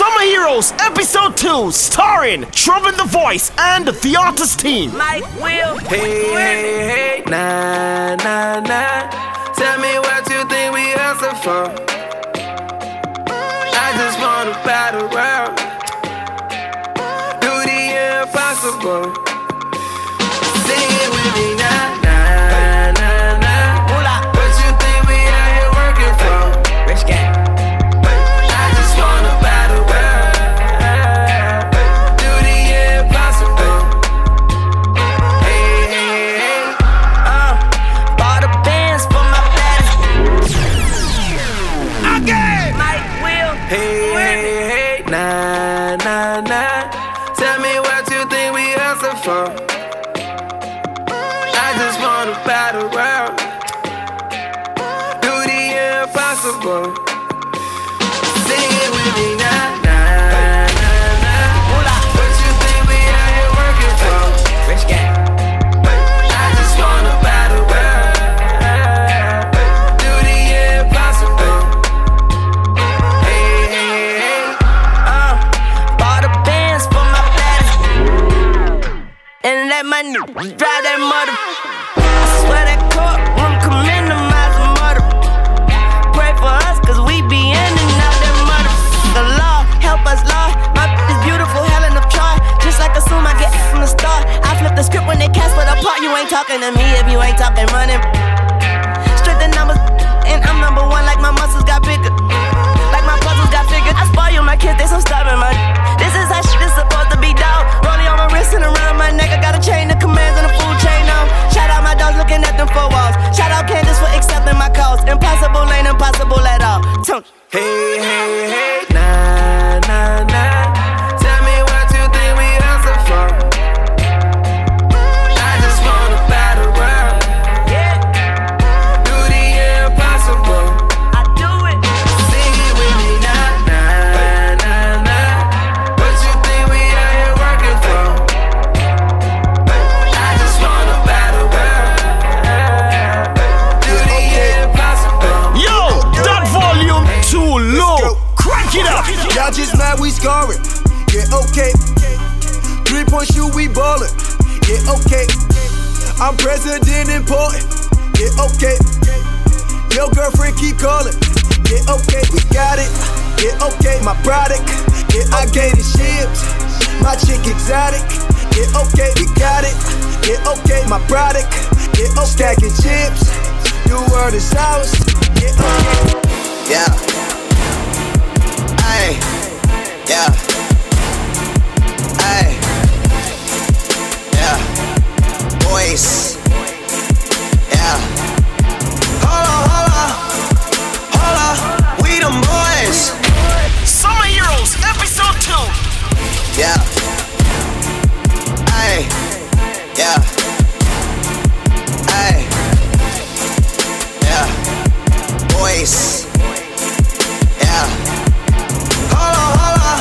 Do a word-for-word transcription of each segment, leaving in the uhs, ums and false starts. Summer Heroes, Episode two, starring Truman the Voice and The Artist Team. Like Will. Hey, hey, hey, nah, nah, nah. Tell me what you think we hustle for. I just wanna battle around. Do the impossible. Sing it with me now, nah, nah, nah, nah. What you think we out here working for? Rich gang. I just wanna battle around, do the impossible. Sing it with me now, nah, nah, nah. What you think we out here working for? Rich gang. I just wanna battle around, do the impossible. Hey, hey, hey, uh, bought the bands for my baddest, and let my new drive that motherfucker. The script when they cast for the part, you ain't talking to me if you ain't talking running. Straight the numbers, and I'm number one like my muscles got bigger. Like my puzzles got bigger. I spoil my kids, they so stubborn, man. This is how shit is supposed to be, dog. Rolling on my wrist and around my neck, I got a chain of commands and a food chain on. Shout out my dogs looking at them four walls. Shout out Candace for accepting my calls. Impossible ain't impossible at all. Tunk. Hey, hey, hey, nah, nah, nah. Tell me what you think we hustle for. Y'all just mad we scoring, yeah, okay. Three point shoot, we ballin', yeah, okay. I'm president important, yeah, okay. Your girlfriend keep calling, yeah, okay. We got it, yeah, okay. My product, yeah, I gave it ships. My chick exotic, yeah, okay. We got it, yeah, okay. My product, yeah, okay. Stacking chips, new world is ours, yeah, okay. Yeah. Ay, yeah, ay, yeah, boys, yeah. Holla, holla, holla, we them boys. Summer Heroes, Episode two. Yeah, ay, yeah, ay, yeah, boys, yeah. Holla, holla,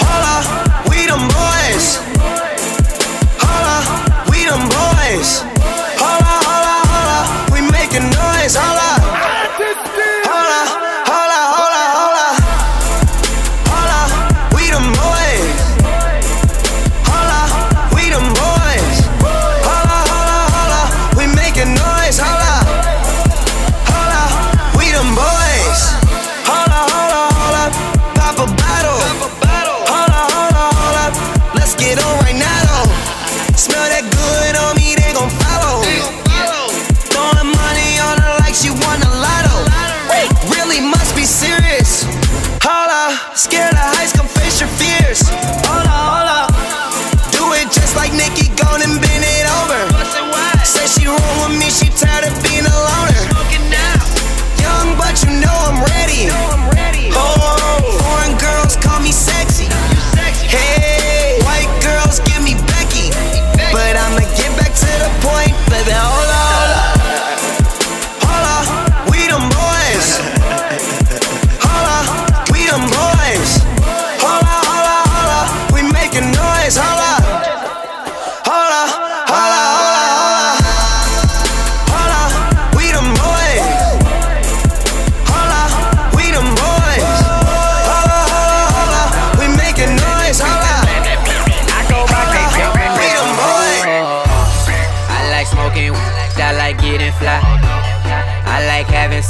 holla, we them boys. Holla, we them boys. Holla, holla, holla, we making noise. Holla, holla, holla, holla, holla, holla, we them boys. Holla, we them boys. Holla, holla, holla, we making noise. Holla, holla, we them boys. Holla, holla, holla. Pop a bottle, holla, holla, holla. Let's get on right now, though. Smell that good on me, they gon' follow. Throwing money on her like she won a lotto. Wait, really must be serious. Holla, scared of heights, come face your fears. Holla, holla, do it just like Nikki, go and bend it over. Say she roll with me, she tired of being a loner. Young, but you know I'm ready. Oh, call me sexy. Hey, white girls give me Becky. But I'ma get back to the point, baby. Holla, holla, holla, we them boys. Holla, we them boys.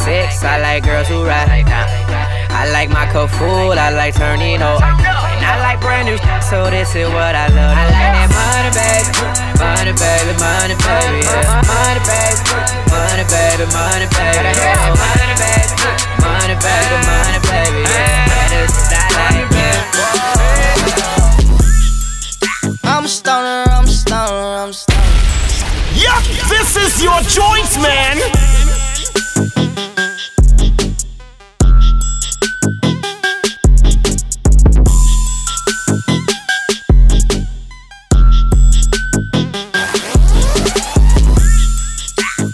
six, I like girls who ride. I like my cup full, I like turning up. And I like brand new, so this is what I love. I like that money, baby, money, baby, money, baby, yeah. Money, baby, money, baby, money, baby, yeah. Money, baby, money, baby, money, baby, yeah. That is what I like, yeah. I'm a stoner, I'm a stoner, I'm a stoner. Yup, this is your joint, man.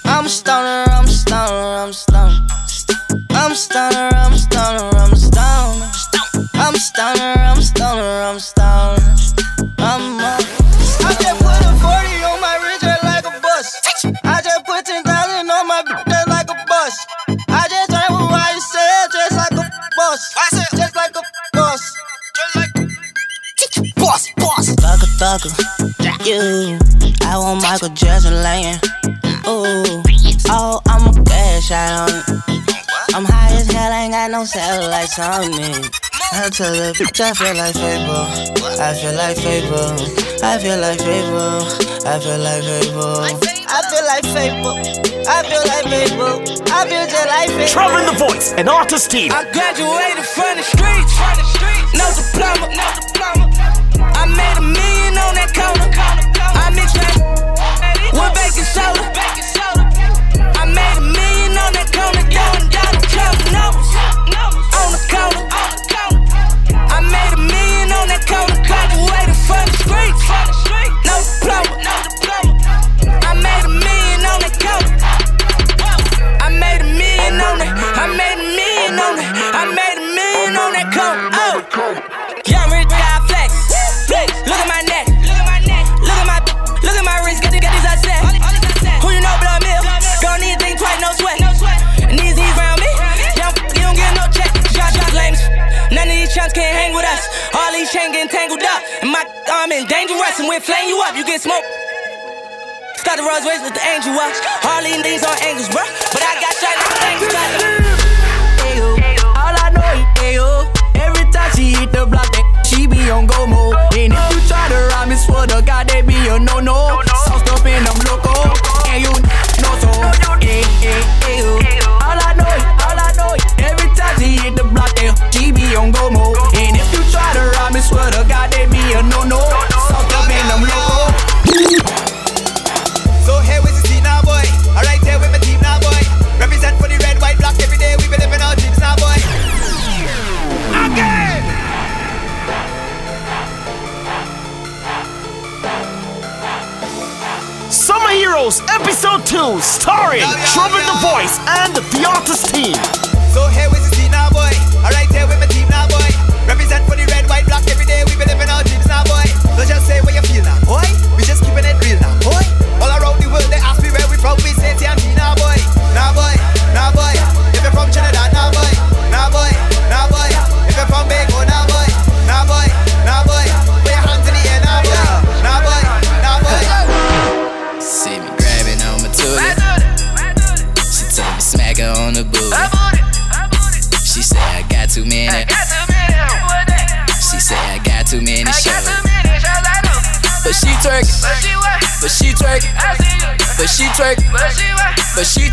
I'm a stoner, I'm a stoner, I'm a stoner. I'm a stoner, I'm a stoner, I'm a stoner. I'm a stoner, I'm a stoner, I'm a stoner. I'm a. I just put a forty on my wrist like a bus. I just put ten thousand on my bitch like a bus. I just drive with why you say just like a bus. I said just like a bus. Just like a bus. Bus. Thugger, thugger. Yeah. I want Michael Jackson laying. Ooh. Oh, I'm a cash out on it. I'm high as hell, I ain't got no satellites on me. I tell the bitch I feel like Fable. I feel like Fable. I feel like Fable. I feel like Fable. I feel like Fable. I feel like Fable. I feel just like Fable. Truman the Voice, an artist team. I graduated from the streets. No diploma. No diploma. I made a million on that corner. I mixed that with baking soda. I made a million on that corner, going down and counting numbers on the corner. I made a million on that corner, graduated from the streets. No diploma, no diploma. I made a million on that corner. I made a million on that. I made a million on that. I made a million on that corner. Oh, young rich guy flex, flex. Look at my neck, look at my neck, look at my, look at my wrist. Got these I said. Who you know blow me? Don't need to think twice, no sweat. And these he's round me. Young f- you don't get no check. Shot, shot, lame. None of these chumps can't hang with us. All these chains getting tangled up. And my arm is dangerous. And we'll flame you up. You get smoked. Start the Rolls Royce with the angel watch. All these things on angles, bruh. But I got shot like the angel watch. Ayo, all I know is ayo. Every time she hit the block, that she be on go mode. And if you try to rob me, swear to God, that be a no-no. Sauced up in them loco. And you no so. Ay, ay, ay, oh. All I know is, all I know is, every time she hit the block, that she be on go mode. And if you try to rob me, swear to God, that be a no-no. Sauced up in them loco. So here with the team now, boy. All right, here with my team now, boy. Represent for the red, white, black. Every day we be living our dreams now, boy. Summer Heroes, Episode two, starring Truman the Voice and The Artist Team. So here with the team now, boy. All right, here with my team now, boy. Represent for the red, white, black. Every day we be living our dreams now, boy. So just say what you feel now, boy. We just keeping it real now, boy. All around the world, they ask me where we from. We say T M T now, boy. Now, boy. Now, boy. If you're from Trinidad now, boy. Now, boy. Now, boy. If you're from Bago now, boy. Now, boy. Now, boy. Put your hands in the air now, boy. Now, boy. Now, boy. See me grabbing on my tootie. She told me smack her on the booty. She said I got too many. She said I got too many shows. But she twerk, but she twerk, but she twerk, but she twerk, but she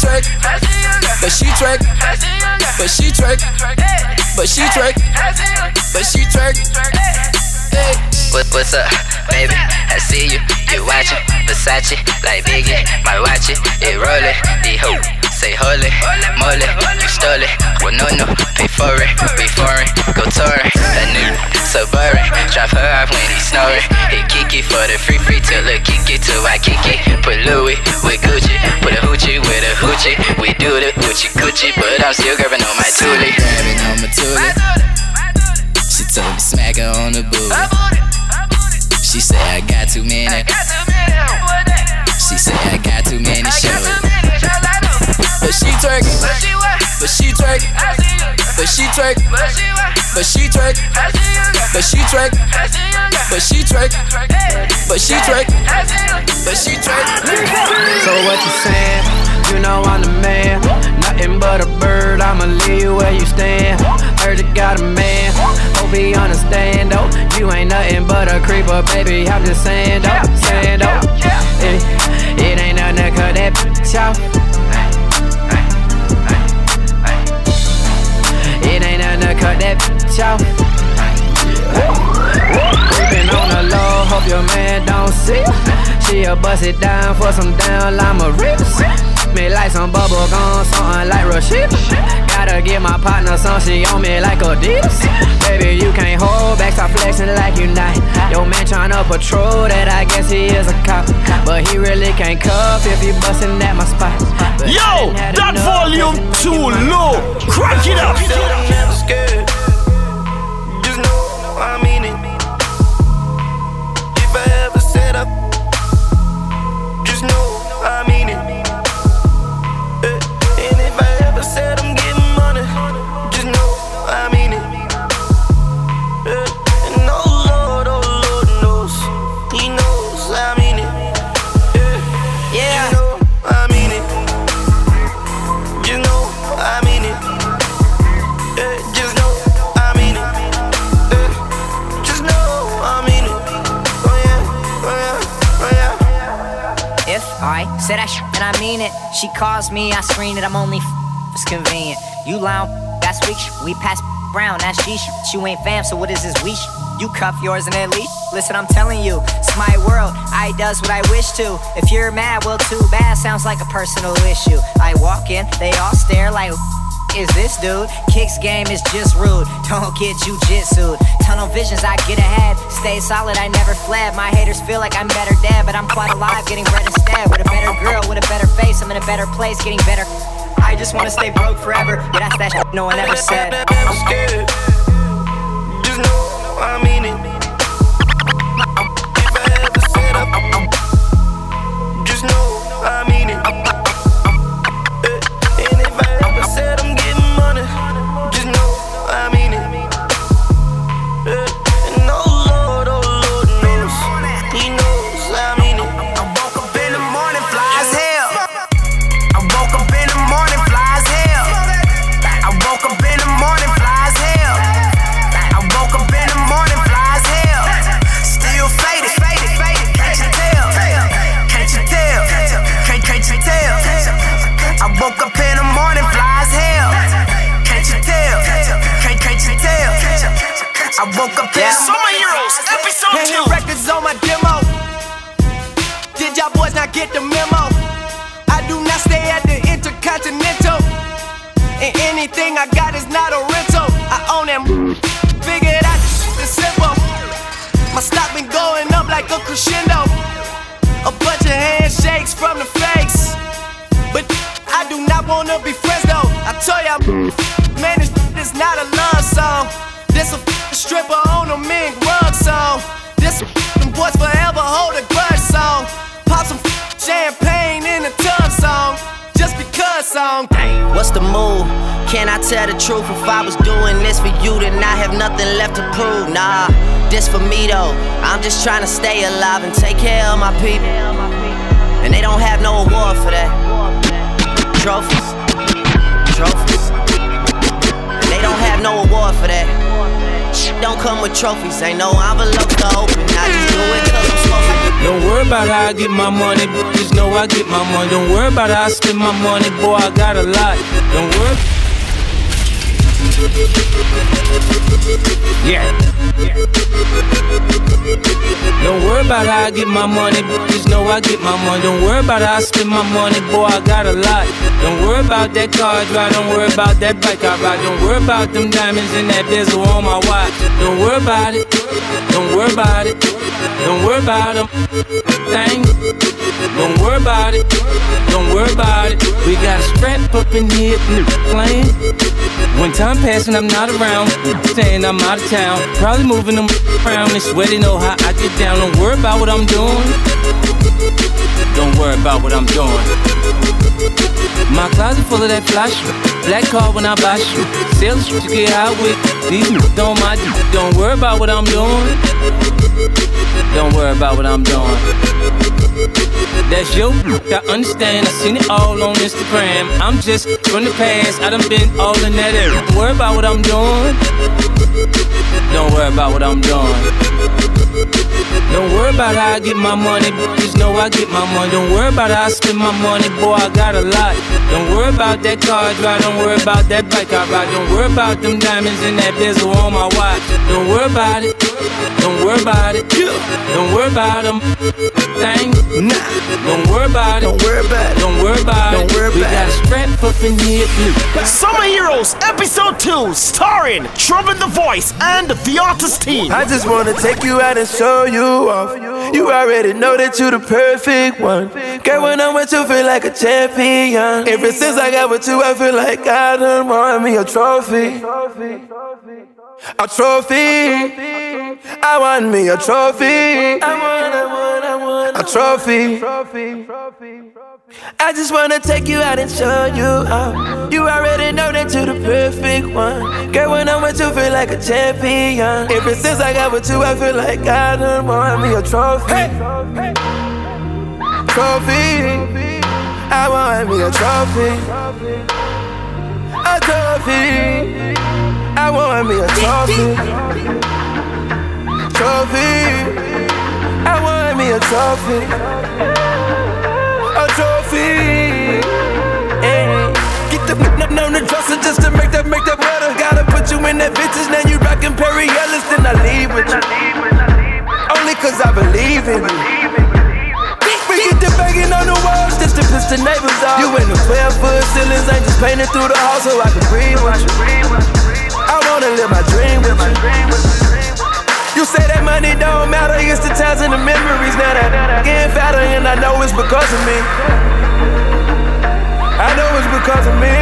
twerk, but she twerk, but she twerk, but she twerk. What, what's up, baby? I see you, you watchin' Versace, like Biggie, my watch it, it rollin'. The hoe, say holy, moly, you stole it. Well, no, no, pay for it, be foreign, go touring. A new Suburban, drop her off when he snoring. Hit Kiki for the free free till a Kiki till I Kiki. Put Louie with Gucci, put a hoochie with a hoochie. We do the Gucci Gucci, but I'm still grabbin' on my toolie. Grabbin' on my toolie. She told me smack her on the booty. She said I got too many. She said I got too many shows. But she twerking, but she twerking, but she twerking, but she twerking, but she twerk, but she twerk, but she twerk, but she twerk, but she twerk. So what you saying? You know I'm the man, nothing but a bird. I'ma leave you where you stand. Heard you got a man, hope he understand though. You ain't nothing but a creeper, baby. I'm just saying though, saying though. It, it ain't nothing 'cause that bitch out. It ain't nothing to cut that bitch off. Creepin' on the low, hope your man don't see. She'll bust it down for some down llama rips. Me like some bubble gum, something like Rashida. Gotta give my partner some, she on me like a dips. Baby, you can't hold back, stop flexing like you not. Your man tryna patrol that, I guess he is a cop. But he really can't cuff if he bustin' at my spot. But yo, that volume too low, crack it up. I'm never scared, just know I mean it. If I ever said I, just know I mean it. And if I ever said I'm getting money, just know I mean it. And oh Lord, oh Lord knows, He knows I mean it. Yeah, you know I mean it. You know I mean it. Alright, said that sh- and I mean it. She calls me, I screen it, I'm only f- it's convenient. You loud, that's weak sh- we pass brown, that's G sh- you ain't fam, so what is this we sh- you cuff yours and then leave. Listen, I'm telling you, it's my world, I does what I wish to. If you're mad, well too bad, sounds like a personal issue. I walk in, they all stare like is this dude? Kicks game is just rude. Don't get jujitsu'd. Tunnel visions, I get ahead. Stay solid, I never fled. My haters feel like I'm better dead, but I'm quite alive, getting bread instead. With a better girl, with a better face, I'm in a better place, getting better. I just wanna stay broke forever. But that's that shit no one ever said. I'm scared. Just know I mean it. If I ever said I, just know I mean it. I woke up in Summer Heroes, episode two. Hanging records on my demo. Did y'all boys not get the memo? I do not stay at the Intercontinental. And anything I got is not a rental. I own that m- figured out the shit is simple. My stock been going up like a crescendo. A bunch of handshakes from the fakes. But I do not wanna be friends though. I told y'all, man, this shit is not a love song. This a f***ing stripper on a mink rug song. This a f***ing boys forever hold a grudge song. Pop some f***ing champagne in a tub song. Just because song. What's the move? Can I tell the truth? If I was doing this for you, then I have nothing left to prove. Nah, this for me though. I'm just trying to stay alive and take care of my people. And they don't have no award for that. Trophies, trophies. And they don't have no award for that. Don't come with trophies, ain't no envelope to open. I just do it 'cause I'm supposed to. Don't worry about how I get my money, just know I get my money. Don't worry about how I spend my money, boy, I got a lot. Don't worry. Yeah. yeah. Don't worry about how I get my money, just know I get my money. Don't worry about how I spend my money, boy, I got a lot. Don't worry about that car I drive, don't worry about that bike I ride. Don't worry about them diamonds and that bezel on my watch. Don't worry about it, don't worry about it, don't worry about them things. Don't worry about it, don't worry about it. We got a strap up in here and it's playing. When time passing, I'm not around, saying I'm out of town. Probably moving them around, they swear they know how I get down. Don't worry about what I'm doing. Don't worry about what I'm doing. My closet full of that flash. Black car when I buy shit. Sales shit to get high with. These niggas don't mind you. Don't worry about what I'm doing. Don't worry about what I'm doing. That's your I understand. I seen it all on Instagram. I'm just from the past. I done been all in that area. Don't worry about what I'm doing. Don't worry about what I'm doing. Don't worry about how I get my money, just know I get my money. Don't worry about how I spend my money, boy, I got a lot. Don't worry about that car I drive, don't worry about that bike I ride. Don't worry about them diamonds and that bezel on my watch. Don't worry about it, don't worry about it, don't worry about them things. Nah, don't worry about it, don't worry about it, don't worry about it. Don't worry about we got a strap up in here too. Summer Heroes, Episode two, starring Truman the Voice and The Artist Team. I just wanna take you out and show you off. You already know that you the perfect one. Girl, when I'm with you, feel like a champion. Ever since I got with you, I feel like I done won me a trophy. A trophy. I want me a trophy. I want, I want, I want a trophy. I just wanna take you out and show you off. You already know that you the perfect one. Girl, when I'm with you, feel like a champion. Ever since I got with you, I feel like I done won me a trophy. Hey. Hey. Trophy. I want me a trophy. A trophy. I want me a trophy. Trophy. I want me a trophy. A trophy. Hey. Get the f***ing on the dresser just to make that, make that better. Gotta put you in that bitches, now you rockin' Perry Ellis. Then I leave with you. Only cause I believe in you. We get the banging on the walls just to piss the neighbors off. You in the twelve-foot ceilings, ain't just painted through the hall so I can breathe with you. I wanna live my dream with you. You say that money don't matter, it's the times and the memories. Now that getting fatter and I know it's because of me. I know it's because of me.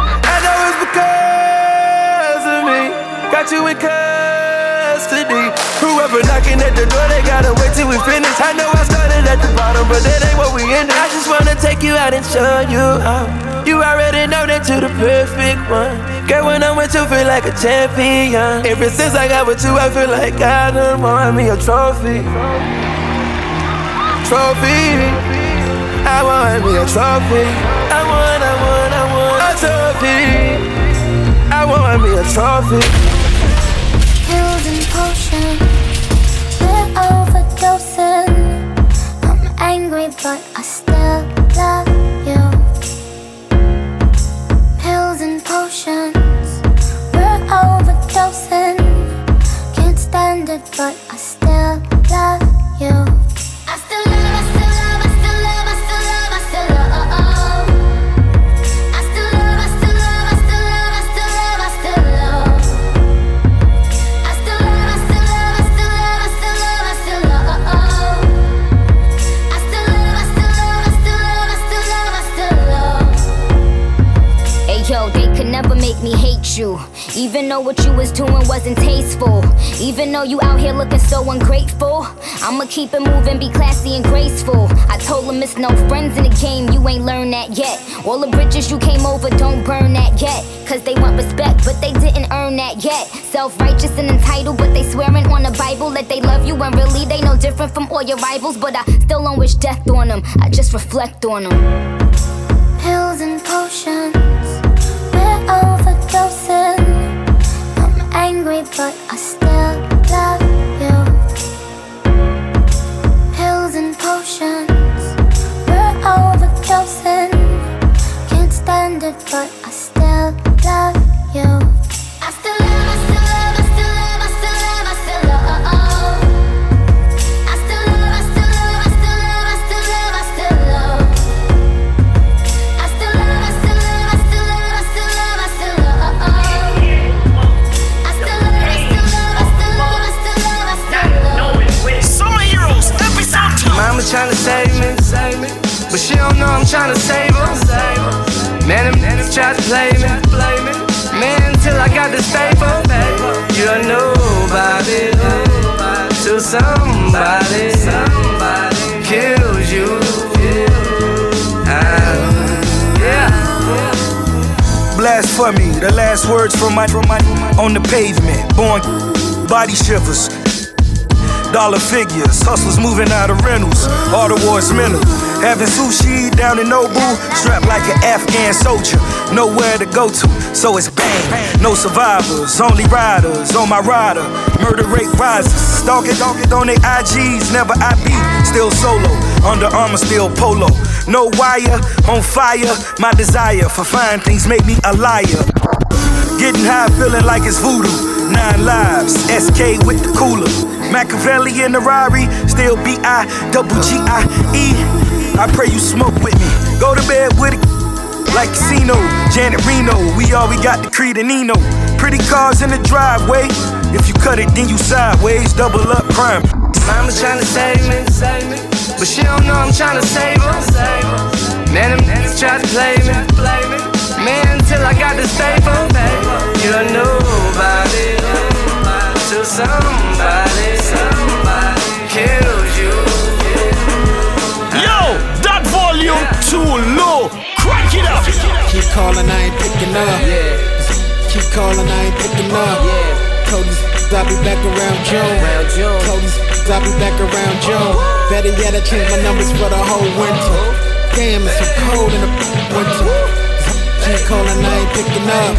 I know it's because of me. Got you in custody. Whoever knocking at the door, they gotta wait till we finish. I know I started at the bottom, but that ain't what we ended. I just wanna take you out and show you off. You already know that you the perfect one. Girl, when I'm with you, feel like a champion. Ever since I got with you, I feel like I done won me a trophy. Trophy. I want me a trophy. I want, I want, I want a trophy. I want me a trophy. Pills and potions. Overdosing. I'm angry, but I still love you. Pills and potions, we're overdosing. Can't stand it, but I still love you. I still love, I still love, I still love, I still love, I still love. I still love, I still love, I still love, I still love, I still love. I still love, I still love, I still love, I still love, I still love. I still love, I still love, I still love, I still love, I still love. Hey yo, they could never make me hate you. Even though what you was doing wasn't tasteful. Even though you out here looking so ungrateful, I'ma keep it moving, be classy and graceful. I told them it's no friends in the game, you ain't learned that yet. All the bridges you came over, don't burn that yet. Cause they want respect, but they didn't earn that yet. Self-righteous and entitled, but they swearing on the Bible that they love you, and really they no different from all your rivals. But I still don't wish death on them, I just reflect on them. Pills and potions, we're overdosing. Angry, but I still love you. Pills and potions, we're overdosing. Can't stand it, but I still love you. I still love, I still love, I still love, I still love, I still love. I still love, I still love, I still love, I still love, I still love. I still love, I still love, I still love, I still love, I still love. Mama tryna save me, but she don't know I'm tryna save her. Man, them niggas try to play me, man, till I got this paper. You're a nobody till somebody kills you. for me. The last words from my, from my on the pavement. Born body shivers. Dollar figures, hustlers moving out of rentals. All awards mental. Having sushi down in Nobu, strapped like an Afghan soldier. Nowhere to go to, so it's bang. No survivors, only riders on my rider. Murder rate rises. Stalking, stalking on they I Gs, never I B. Still solo, Under Armor, still Polo. No wire, on fire. My desire for fine things make me a liar. Getting high, feeling like it's voodoo. Nine lives, S K with the cooler. Machiavelli and the Rari, still B I double G I E. I pray you smoke with me. Go to bed with it like Casino, Janet Reno. We all we got the Creed and Eno. Pretty cars in the driveway. If you cut it, then you sideways. Double up crime. Mama tryna save me, but she don't know I'm tryna save her. Man, them niggas try to play me, man, till I got this paper. You're nobody. Till somebody, somebody kills you. Yo, that volume too low. Crank it up. Keep calling, I ain't picking up. Keep calling, I ain't picking up. Cody's, I'll be back around June. Cody's, I'll be back around June. Better yet, I changed my numbers for the whole winter. Damn, it's so cold in the winter. Keep calling, I ain't picking up.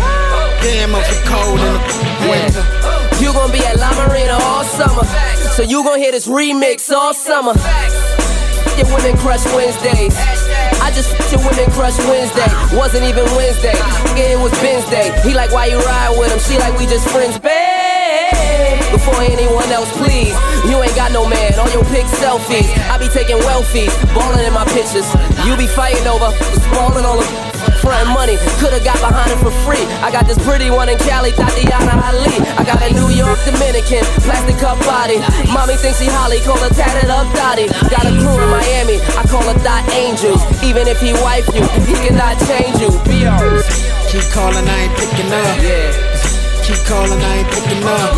Damn, I'm so cold in the winter. You gon' be at La Marina all summer. So you gon' hear this remix all summer. Your women crush Wednesdays. I just f***ed your women crush Wednesday. Wasn't even Wednesday, it was Wednesday. He like, why you ride with him? She like, we just friends, babe. Before anyone else, please. You ain't got no man, all your pics selfies. I be taking selfies, ballin' in my pictures. You be fighting over, ballin' all the front money, could've got behind it for free. I got this pretty one in Cali, Tatiana Ali. I got a New York Dominican, plastic cup body. Mommy thinks she Holly, call her tatted up Dottie. Got a crew in Miami, I call her Dot Angels. Even if he wife you, he cannot change you. B O Keep calling, I ain't picking up. Keep calling, I ain't picking up.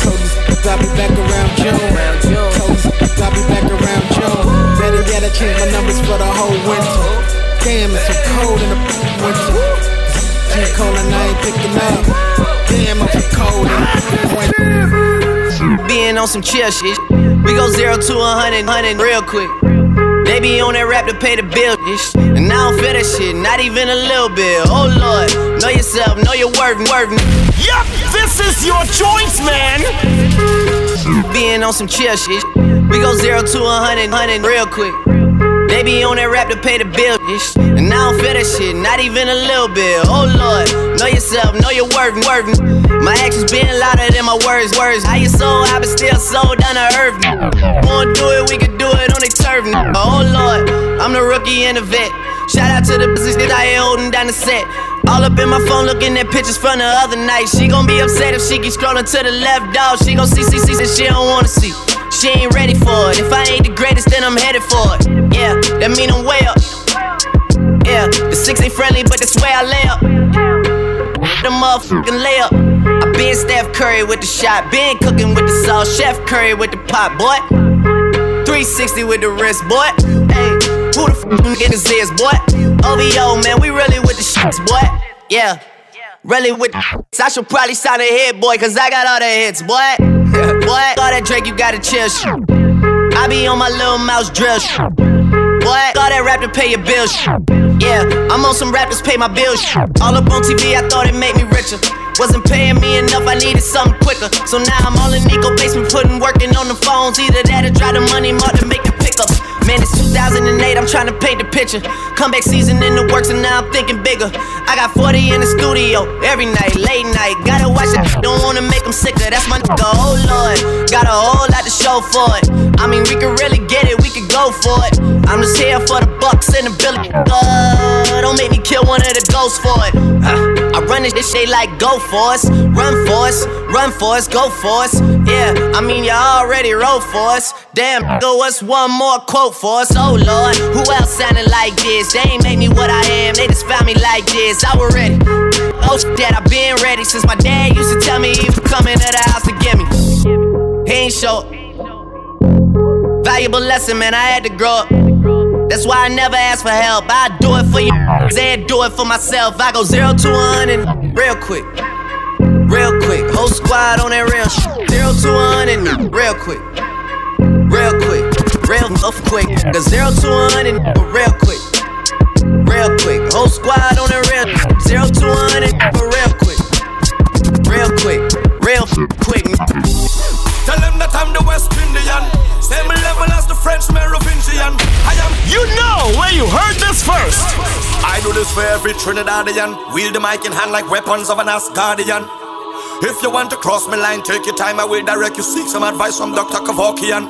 Cody's, I'll be back around June. Cody's, I'll be back around June. Better yet, I changed my numbers for the whole winter. Damn, it's so cold in the winter. Keep calling, I ain't picking up. Damn, I'm so cold in the winter. Being on some chill shit. We go zero to a hundred, hundred real quick. They be on that rap to pay the bill, and I don't feel that shit, not even a little bit. Oh Lord, know yourself, know your worth, worth. Yup, this is your choice, man. Being on some chill shit. We go zero to a hundred, hundred real quick. They be on that rap to pay the bill, and I don't feel that shit, not even a little bit. Oh Lord, know yourself, know your worth, worth. My actions being louder than my words, words. How you sold, I been still sold down to earth. Won't do it, we can do it on the turf. Oh Lord, I'm the rookie and the vet. Shout out to the bitches that I ain't holding down the set. All up in my phone looking at pictures from the other night. She gon' be upset if she keep scrolling to the left, dog. She gon' see, see, see, that she don't wanna see. She ain't ready for it. If I ain't the greatest, then I'm headed for it. Yeah, that mean I'm way up. Yeah, the six ain't friendly, but that's where I lay up. The motherfucking lay up. I been Steph Curry with the shot. Been cooking with the sauce. Chef Curry with the pot, boy. three sixty with the wrist, boy. Hey, who the fuck niggas is, boy? O V O, man, we really with the shits, boy. Yeah, really with the shits. I should probably sign a hit, boy, cause I got all the hits, boy. What? All that Drake, you gotta chill. Sh- I be on my little mouse drill. Sh- what? All that rap to pay your bills. Sh- yeah, I'm on some rappers pay my bills. Sh- all up on T V, I thought it made me richer. Wasn't paying me enough, I needed something quicker. So now I'm all in Nico basement, putting working on the phones. Either that or drive the money mark to make the pickups. Man, it's two thousand eight, I'm trying to paint the picture. Comeback season in the works and now I'm thinking bigger. I got forty in the studio, every night, late night. Gotta watch it, don't wanna make them sicker. That's my nigga, oh Lord. Got a whole lot to show for it. I mean, we can really get it, we can go for it. I'm just here for the bucks and the billion. Uh, don't make me kill one of the ghosts for it. Uh, I run this shit like go for us. Run for us, run for us, go for us. Yeah, I mean, y'all already roll for us. Damn, go what's one more quote for us? Oh Lord, who else sounding like this? They ain't made me what I am, they just found me like this. I was ready. Oh shit, that I've been ready since my dad used to tell me he was coming to the house to get me. He ain't show. Valuable lesson, man, I had to grow up. That's why I never ask for help. I do it for you, I'd do it for myself. I go zero to one hundred real quick, real quick. Whole squad on that real shit. Zero to one hundred real quick, real quick, real quick. Go zero to one hundred real quick, real quick. Whole squad on that real shit. Zero to one hundred real quick, real quick, real quick. Tell them that I'm the West Indian, same level as the French Merovingian. I am. You know where you heard this first. I do this for every Trinidadian. Wield the mic in hand like weapons of an Asgardian. If you want to cross my line, take your time. I will direct you. Seek some advice from Doctor Kevorkian.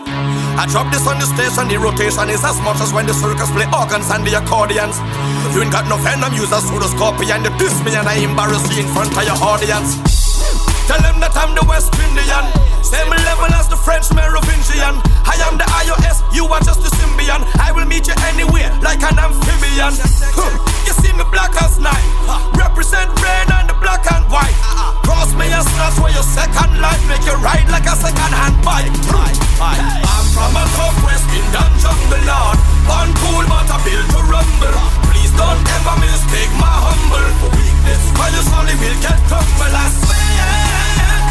I drop this on the station. The rotation is as much as when the circus play organs and the accordions. You ain't got no venom, use a pseudoscorpion. You diss me and I embarrass you in front of your audience. Tell them that I'm the West Indian, same level as the French Merovingian. I am the I O S, you are just the symbian. I will meet you anywhere, like an amphibian. Huh. You see me black as night, represent red and the black and white. Cross me and snatch for your second life, make you ride like a second hand bike. I'm from a tough West Indian jungle, Lord. Born cool but I built to rumble. Please don't ever mistake my humble for weakness, for you surely will get crumbled. I swear.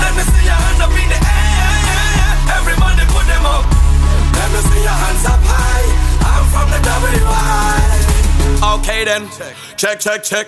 Let me see your hand up in the air. Everybody put them up. Let me see your hands up high. I'm from the W Y. Okay then. Check, check, check.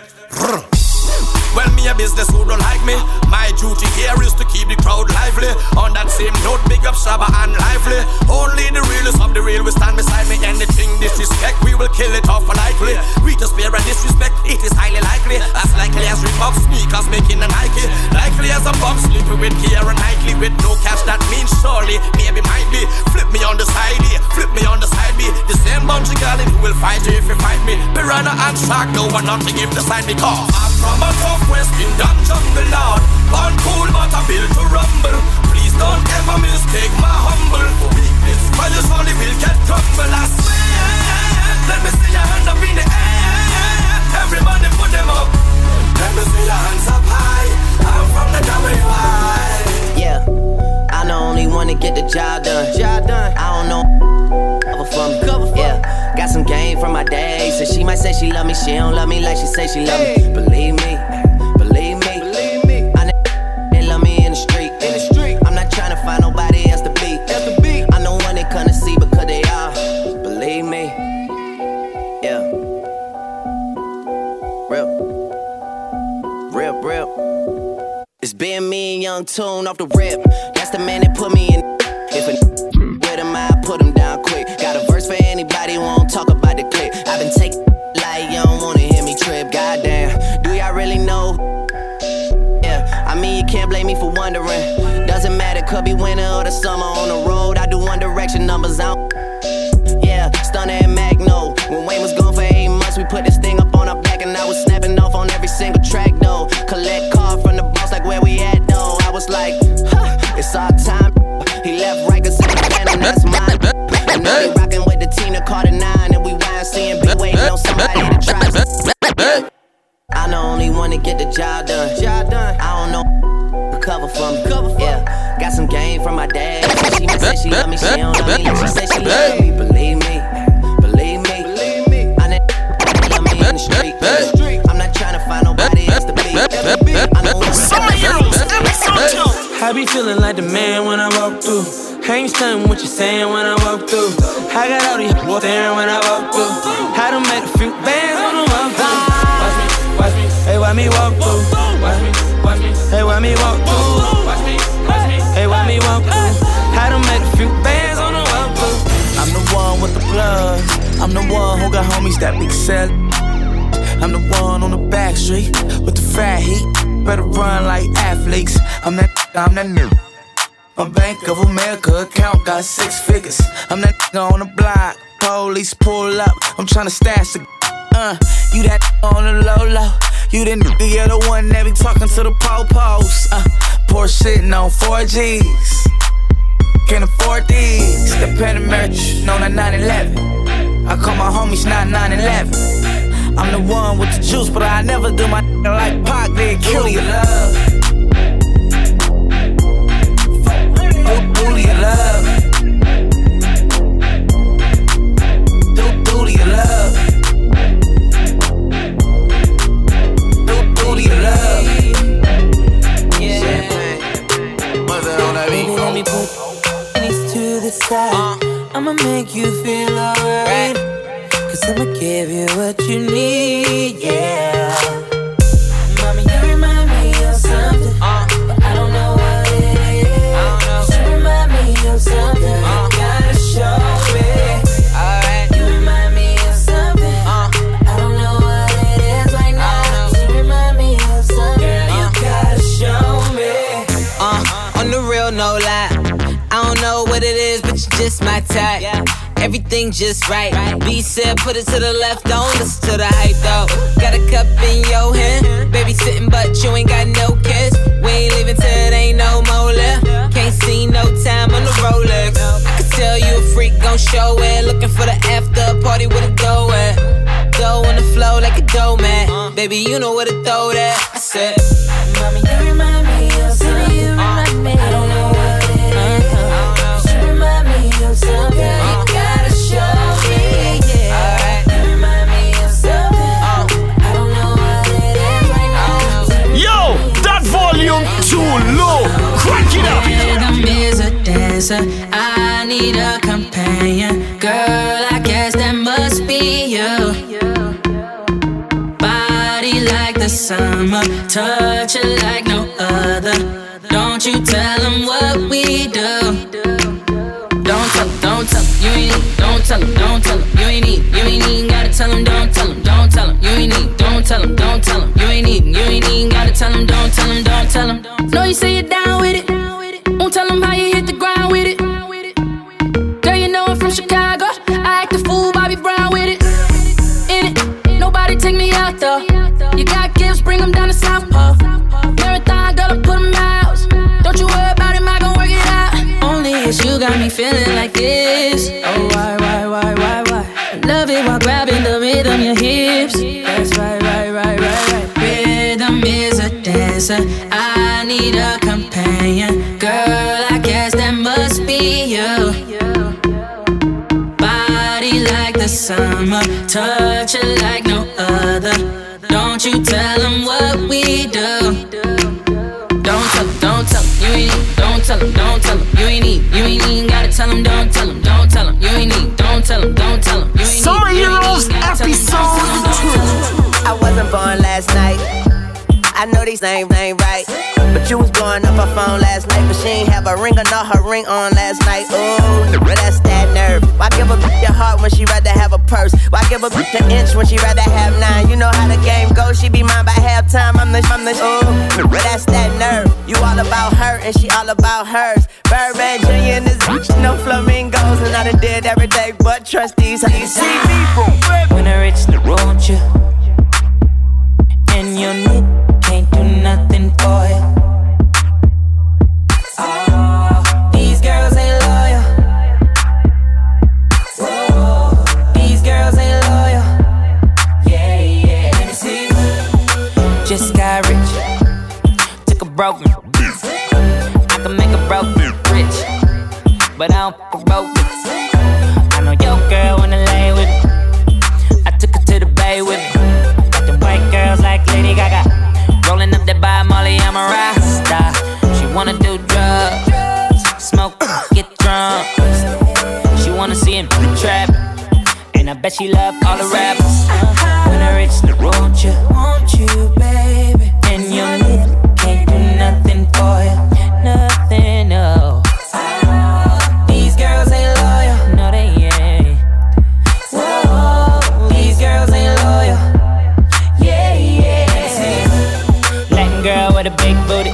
Well, me a business who don't like me. My duty here is to keep the crowd lively. On that same note, big up Shabba and Lively. Only the realest of the real will stand beside me. Anything disrespect, we will kill it off politely. We just bear a disrespect, it is highly likely. As likely as Reebok sneakers making a Nike. Likely as a bum sleeping with Kiara Knightley. With no cash, that means surely, maybe might be. Flip me on the side here, flip me on the side B. The same bouncy garden who will fight you if you fight me. Piranha and shark, no one nothing if they sign me. Cause I'm from a top West Indian jungle, Lord. Born cool but I built to rumble. Please don't ever mistake my humble for weakness, for you surely will get crumbled. I swear. Let me see your hands up in the air. Everybody put them up. Let me see your hands up high. I'm from the W Y. Yeah, I'm the only one to get the job done. Job done. I don't know cover from cover from. Yeah, got some game from my day. So she might say she love me, she don't love me like she say she love me. Believe me. Been me and Young Tune off the rip. That's the man that put me in. If a with him, I put him down quick. Got a verse for anybody who won't talk about the clip. I've been taking like you don't wanna hear me trip. Goddamn, do y'all really know? Yeah, I mean you can't blame me for wondering. Doesn't matter, could be winter or the summer. On the road, I do One Direction numbers out. Yeah, Stunner and Magno. When Wayne was gone for eight months, we put this thing up on our back, and I was snapping off on every single track though. Collect card from the boss like where we at though. I was like, huh, it's our time. He left right cause and that's mine. And now they rockin' with the Tina Carter nine, and we wind seeing B waiting on somebody to try. I'm the only one to get the job done. Job done. I don't know recover from. Cover from. Yeah, got some game from my dad. She said she love me, she don't love me like she said she love me. Believe me. Street, street. I'm not trying to find nobody else to be. Summer Heroes, episode two. I be feeling like the man when I walk through. I ain't stuntin' what you saying when I walk through. I got all these people staring when I walk through. I done made a few bands on the walk through. Watch me, watch me, hey, why me walk through? Watch me, watch me, hey, why me walk through? Watch me, watch me, hey, why me walk through? I done made a few bands on the walk through. I'm the one with the blood. I'm the one who got homies that big sell. I'm the one on the back street with the fat heat. Better run like athletes. I'm that, I'm that new. My Bank of America account got six figures. I'm that on the block. Police pull up. I'm tryna stash the. Uh, you that on the low low. You that the other one that be talking to the po-pos. Uh, poor shitting on four G's. Can't afford these. The pen and merch known as nine eleven. I call my homies not nine eleven. I'm the one with the juice, but I never do my n***a like Pac did. Who do you love? Who do you love? Who do you love? me put pennies to the side. I'ma make you feel alright, cause I'ma give you what you need, yeah. Mommy, you remind me of something, but I don't know what it is. You remind me of something, you gotta show it. Just my type, yeah. Everything just right. right. B said, put it to the left, don't listen to the hype though. Got a cup in your hand, baby sitting, but you ain't got no kiss. We ain't leaving till it ain't no more left. Can't see no time on the Rolex. I can tell you a freak gon' show it. Looking for the after party with a dough at. Dough on the flow like a dough mat. Baby, you know where to throw that. I said, Mommy, you remind me of something. You remind me. I don't know what. Something uh, you gotta show me, yeah. Alright, you remind me of something. Uh, I don't know what it is right now. Yo, that volume too low. Crank it up. I'm a dancer. I need a companion, girl. I guess that must be you. Body like the summer, touching like no other. Don't you tell 'em what we do. Don't tell him, don't tell him, you ain't need, don't tell him, don't tell him, you ain't need, you ain't even gotta tell him, don't tell him, don't tell him, you ain't need, don't tell him, don't tell him, you ain't need, you ain't even gotta tell him, don't tell him, don't tell him. No, you say you're down with it, won't tell him how you hit the ground with it. Girl, you know I'm from Chicago, I act a fool, Bobby Brown with it. In it, nobody take me out though, you got gifts, bring them down to South Pole. Marathon, girl, I put them out, don't you worry about it, I gon' work it out. You got me feeling like this. Oh, why, why, why, why, why? Love it while grabbing the rhythm, your hips. That's right, right, right, right, right. Rhythm is a dancer. I need a companion. Girl, I guess that must be you. Body like the summer, touching like no other. Don't you tell 'em what we do. Don't tell 'em, don't tell 'em, you ain't. Don't tell him, don't tell him, you ain't need, you ain't even gotta tell him, don't tell him, don't tell him, you ain't need, don't tell him, don't tell him, you ain't need. Summer Heroes episode two. I wasn't born last night, I know these names ain't right, but you was blowing up her phone last night, but she ain't have a ring or not her ring on last night. Ooh, but that's that nerve. Why give a bitch your heart when she rather have a purse? Why give a bitch an inch when she rather have nine? You know how the game goes, she be mine by halftime. I'm the, I'm the, ooh, but that's that nerve. You all about her and she all about hers. Birdman Junior and this bitch, no flamingos, and I done did everything but trust these. How you see me from when I reach the road, you and your knit. Can't do nothing for it. Oh, these girls ain't loyal. Whoa, these girls ain't loyal. Yeah, yeah, let me see. Just got rich, took a broken. I can make a broken rich, but I don't fuck broke it. I know your girl wanna lay with me. I took her to the bay with me. Got them white girls like Lady Gaga. Rolling up that by Molly, I'm a Rasta. She wanna do drugs, smoke, get drunk. She wanna see him in the trap, and I bet she love all the rappers. When I reach the road, you want you, baby, and your lip can't do nothing for you, nothing, no. These girls ain't loyal, no they ain't. Whoa, these girls ain't loyal. With a big booty,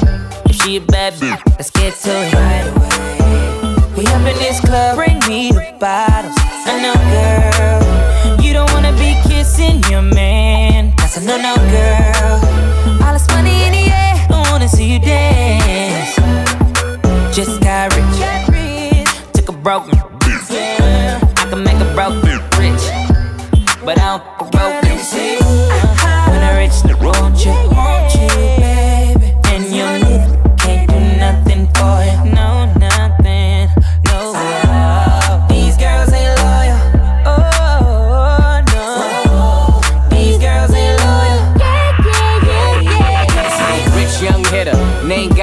if she a bad bitch, let's get to it right away. We up in this club, bring me the bottles. I know, girl, you don't wanna be kissing your man. That's a no no, girl. All this money in the air, I wanna see you dance. Just got rich, took a broken. I can make a broken rich, but I don't fuck broken. When I reach the road, you want you.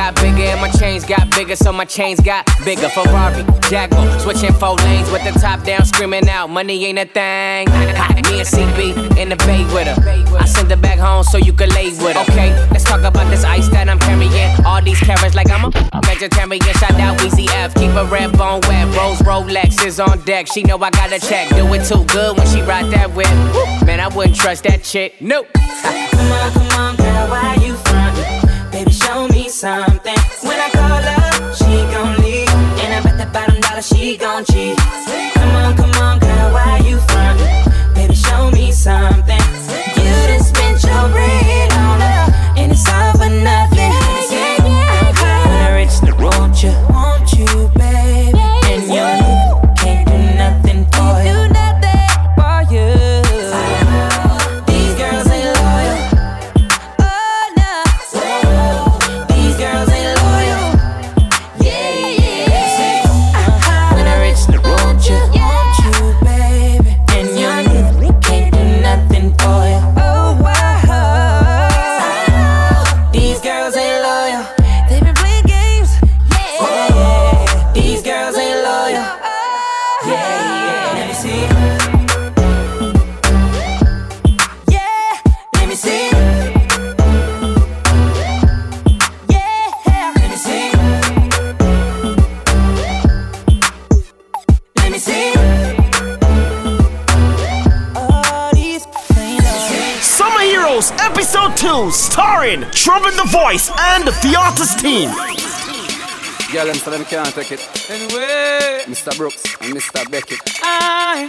Got bigger and my chains got bigger, so so my chains got bigger. Ferrari, Jaguar, switching four lanes with the top down, screaming out, money ain't a thing. Me and C B in the bay with her. I send her back home so you can lay with her. Okay, let's talk about this ice that I'm carrying. All these carrots like I'm a vegetarian. Shout out Weezy F, keep a red bone wet. Rose Rolex is on deck. She know I got a check. Do it too good when she ride that whip. Man, I wouldn't trust that chick. Nope. Come on, come on, girl, why you frontin'? Baby, show me something. When I call up, she gon' leave, and I bet that bottom dollar she gon' cheat. Come on, come on, girl, why you frontin'? Baby, show me something. You done spent your bread on her, and it's all for nothing. I'm kinda rich, now won't you, won't you, baby? And you starring Truman the Voice and The Artist Team. Girl, them so them can't take it. Anyway, Mister Brooks and Mister Beckett. Aye.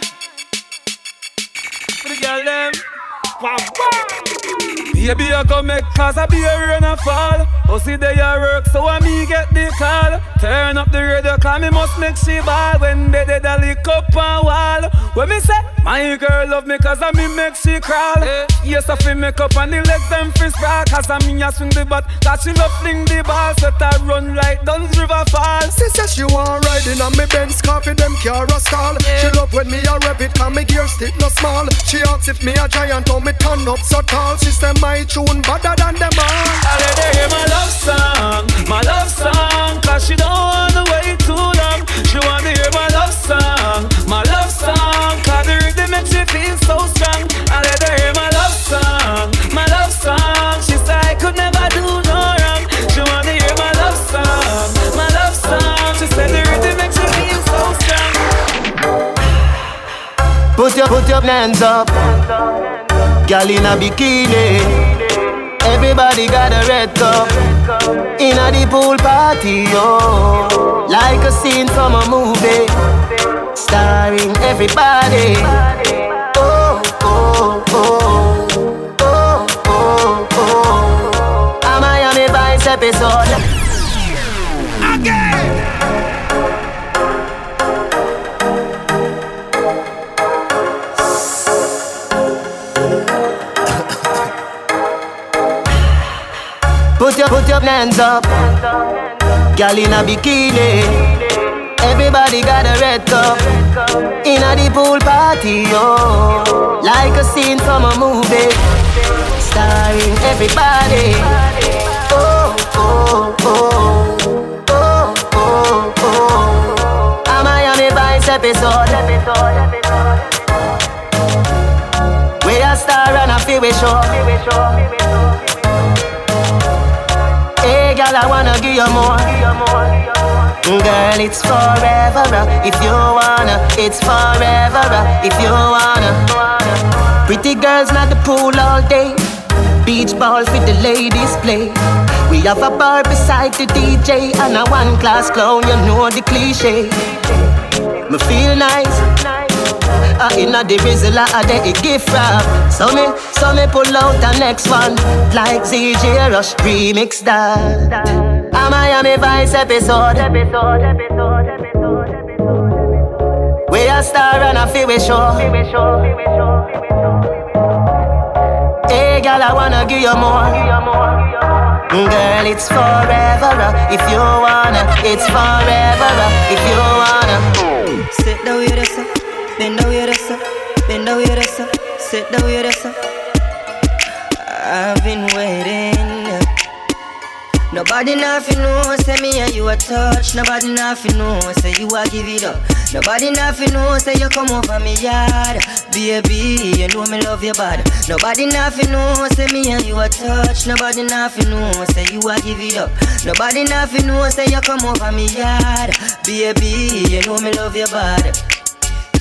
For the girl, them. Wow, wow. Baby, I come make cause I be a rain and fall. Oh, see they a work, so I me get the call. Turn up the radio, cause me must make she ball. When they did a lick up and wall. When me say, my girl love me cause I me make she crawl. Yeah. Yes, I feel make up and the legs them free sprawl. Cause I me a swing the bat, cause she love fling the ball. So I run like Duns River Falls. She says she want riding on me Benz, coffee them car a stall. Yeah. She love when me a rap it, cause me gear stick no small. She asks if me a giant or me turn up so tall. She say my tune better than them all. I let her hear my love song, my love song. Cause she don't wanna wait too long. She wanna hear my love song, my love song. Cause the rhythm makes she feel so strong. I let her hear my love song, my love song. She said I could never do no wrong. She wanna hear my love song, my love song. She said the rhythm makes she feel so strong. Put your, put your hands up, girl in a bikini. Everybody got a red cup in a the pool party, oh. Like a scene from a movie, starring everybody. Oh, oh, oh, oh, oh, oh, oh. A Miami Vice episode. Again! Put your hands up, girl in a bikini. Everybody got a red cup in a the pool party, oh. Like a scene from a movie, starring everybody. Oh, oh, oh, oh, oh, oh, oh. A Miami Vice episode. We a star and a feel we show. Girl, I wanna give you more. Girl, it's forever. If you wanna, it's forever. If you wanna. Pretty girls at the pool all day. Beach ball with the ladies play. We have a bar beside the D J and a one class clown. You know the cliche. Me feel nice. I inna the rizzle I de a gift wrap. So me, so me pull out the next one. Like Z J Rush remix that. A Miami Vice episode. We a star and a feel we show. Hey girl, I wanna give you more. Girl, it's forever. If you wanna, it's forever. If you wanna. Sit down with us. Bend over yourself, bend over yourself, sit down yourself. I've been waiting. Nobody nothing know, say me and you a touch. Nobody nothing know, say you a give it up. Nobody nothing know, say you come over me yard. Baby, you know me love you bad. Nobody nothing know, say me and you a touch. Nobody nothing know, say you a give it up. Nobody nothing know, say you come over me yard. Baby, you know me love you bad.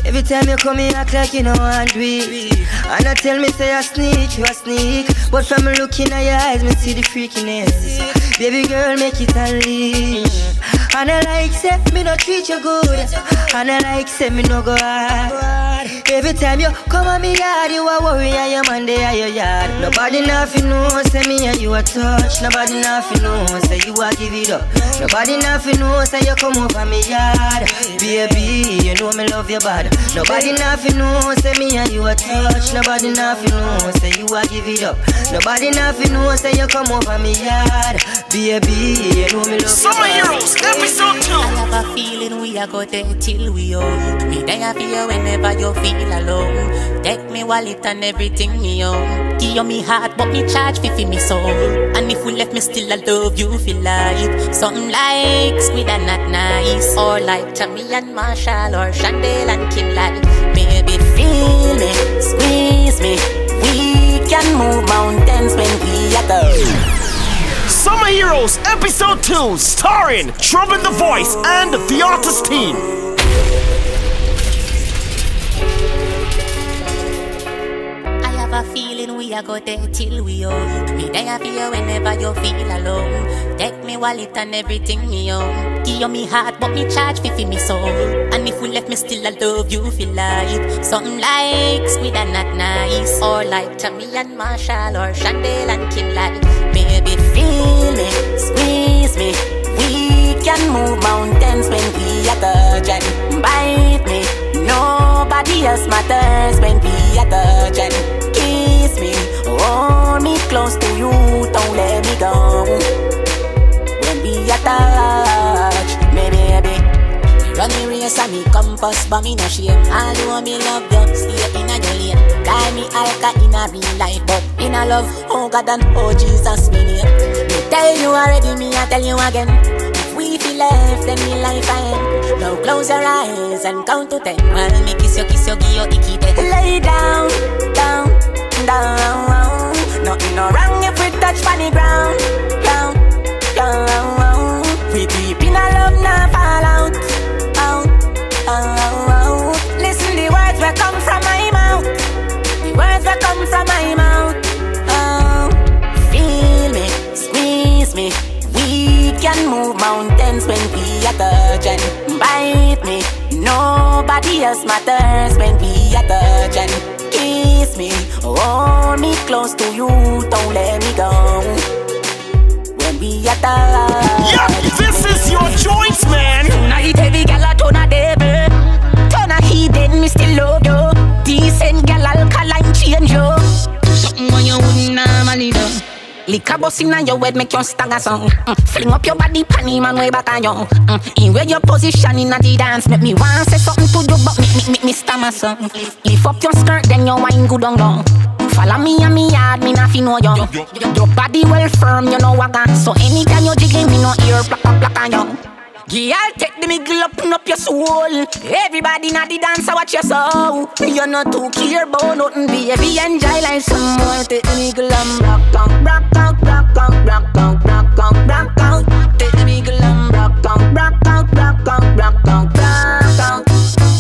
Every time you come here, act like you know I'm weak. And I tell me, say I sneak, you a sneak. But from looking at your eyes, me see the freakiness. Baby girl, make it unleash. And I like, say, me no treat you good. And I like, say, me no go hard. Every time you come at me yard, you a worry and your man there at your yard. Nobody nothing know, say me and you a touch. Nobody nothing know, say you a give it up. Nobody nothing know, say you come over me yard. Baby, you know me love you bad. Nobody nothing know, say me and you a touch. Nobody nothing know, say you a give it up. Nobody nothing know, say you come over me yard. Baby, you know me love you. Summer Heroes, episode two. I have a feeling we are going there till we old. We there for you whenever you feel alone. Take me wallet and everything me own. Give you me heart, but me charge fifty me soul. And if we left me still, I love you for life. Something like squid and not nice, or like Tommy and Marshall, or Chandel and Kinlan. Baby, feel me, squeeze me. We can move mountains when we are there. Summer Heroes, Episode two, starring Truman the Voice and The Artist Team. I have a feeling we are going there till we old. We there for you whenever you feel alone. Take me wallet and everything me own. Give you me heart, but me charge fifty me soul. And if we left me still, I love you for life. Something like squid and not nice, or like Tommy and Marshall, or Chandel and Kinlan. Baby, feel me, squeeze me. We can move mountains when we are touching. Bite me, nobody else matters when we are touching. Kiss me, hold me close to you, don't let me go. When we are touched, me baby. Run the race and me compass, but me no shame. Although me love you, stay in your lane. Call me Alka in a real life, but in a love, oh God and oh Jesus, me name. Me tell you already, me I tell you again. If we feel left, then me life I end. Now close your eyes and count to ten. While me kiss you, kiss you, give you icky dead. Lay down, down, down. Nothing no wrong if we touch on the ground. Down, down. We deep in a love, now fall out, out, out. Listen the words that come from my mouth. The words that come from my mouth. Me. We can move mountains when we are touching. Bite me, nobody else matters when we are touching. Kiss me, hold me close to you, don't let me go. When we are touching. Yeah, this is your choice, man. Tuna hit heavy, gala, tuna devil. Tuna hit then, me still love you. Decent gala, alkaline change you. Something when you wouldn't normally do. Lick a boss in your head, make your stagger song. Mm. Fling up your body, panty man way back on you. Mm. In where your position in the dance, make me want say something to you, but make me, make me stammer song. Lift up your skirt, then your wine good on long. Follow me and me yard, me nothing know you. Your body well firm, you know what I got. So anytime you jiggling, me no ear pluck up, pluck on you. Girl, take the middle up, pin up your soul. Everybody na the dance, watch your soul. You no too care about nothing, baby. Enjoy life some more. Take the middle and rock out, rock out, rock out, rock out, rock out, rock out. Take the middle and rock out, rock out, rock out, rock out, rock out.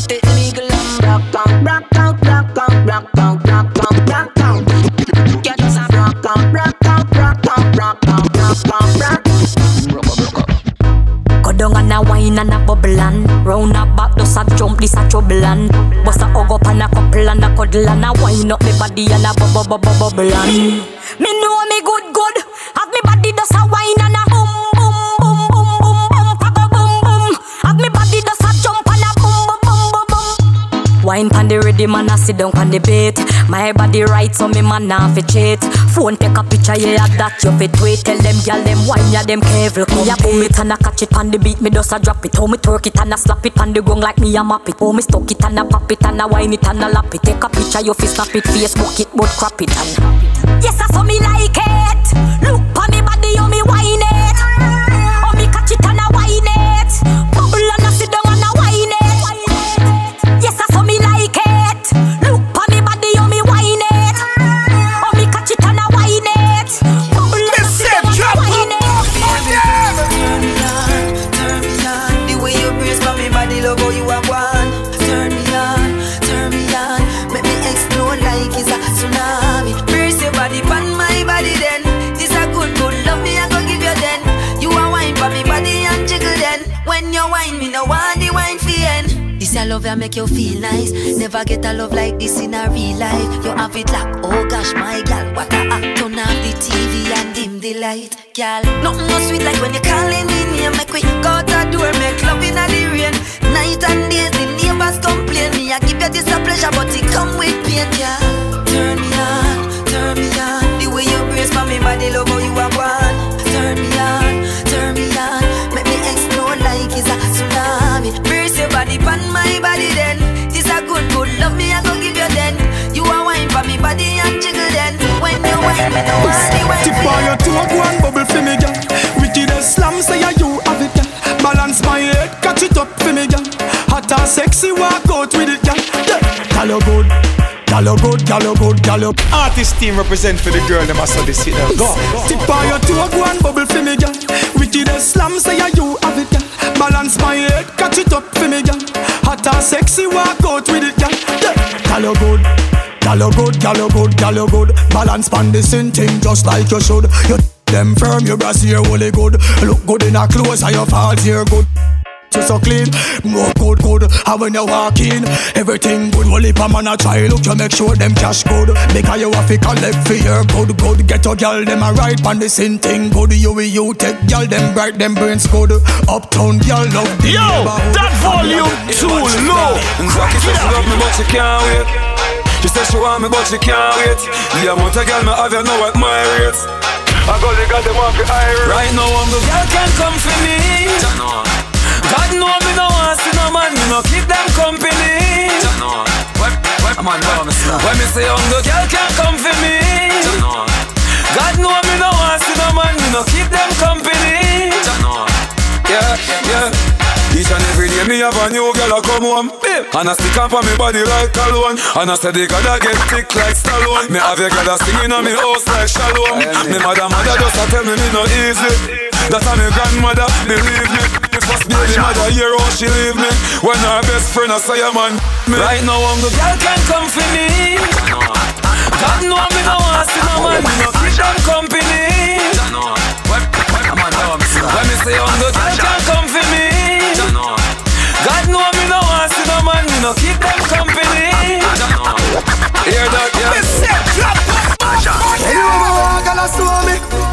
Take the middle and rock out, rock out, rock out, rock out, rock out, rock out. Get some rock out, rock out, rock out, rock out, rock out, rock out. Down and a wine and a bubble and round a back, just a jump, this a trouble and bust a hug up and a couple and a cuddle and a wine up me body and a bubble bubble bubble and me know me good good, have me body just a wine and a boom boom boom boom boom boom papa boom boom, have me body just a jump and a boom boom boom boom. Wine pan the ready man a sit down pan the bait, my body right so me man a fi cheat. Phone take a picture, yeah, that you fit tweet. Tell them, y'all them wine, yeah, them careful. Come yeah, boom it and I catch it on the beat. Me does a drop it, oh, me twerk it and I slap it on the gong like me a map it. Oh, me stuck it and I pop it and I wine it and I lap it. Take a picture, you fist snap it, Facebook it, but crap it and yes, I saw me like it. Look pa me body, yo, me wine it. When you wine, me no want the wine feeling. This a love that make you feel nice. Never get a love like this in a real life. You have it like, oh gosh, my gal, what a act. Turn off the T V and dim the light, gal. Nothing no sweet like when you're calling me name. Make we go to the door, make love in the rain. Night and days, the neighbors complain. Me I give you this a pleasure, but it come with pain, gal. Turn me on, turn me on. The way you brace for me, body love how you are one. Turn me on, turn me on. Make me explode like it's a tsunami. Brace your body pan my body then. This a good, good love me I go give you then. You are wine for me body and jiggle then. When you wine me no want the wine. Tip on your two a go and bubble for me girl. Wicked as slam say ya you have it girl. Balance my head catch it up for me girl. Hot and sexy walk out with it girl. Yeah, call you good. Gallop, good, gallop, good, gallop. Artist team represent for the girl, them I saw this shit. Go, go. Tip on your two, go and bubble for me, girl. Wicked as slam, say you have it, girl. Balance my head, catch it up for me, girl. Hot and sexy, walk out with it, girl. Gallop, good, gallop, good, gallop, good, gallop, good. Balance pan this in thing just like you should. You them firm, your brassiere, holy good. Look good in a clothes, and your falls here good. So clean, more good, good. And when you walk in, everything good. Well, if a man a try, look, you make sure them cash good. Because you have to collect for your good, good. Get a girl, them a ride on the same thing good. You with you take girl, them bright, them brains good. Uptown girl, love the yo, neighborhood. That volume too low. Crack it up. Love me, but you can't wait. You say she want me, but you can't wait. The amount of girl me have, you know at my rates. I got the girl, them off the iron. Right now, I'm the girl can come for me. God know me no want see no man, me no keep them company. I'm on the when me say young girl can't come for me. God know me no want see no man, me no keep them company. Yeah, yeah. Each and every day me have a new girl a come home, and I stick up on me body like cologne. And I said they gotta get thick like Stallone. Me have a girl a singing on me house like Shalom. Me mother mother just a tell me me no easy. That's how my grandmother believe me. The first baby mother year old she leave me. When her best friend I say a man me. Right now I'm the girl can't come for me. God know me no want see no man, me no keep them company. When me say I'm the girl can't come for me. God know me no want see no man, me no keep them company. Hear that, yeah.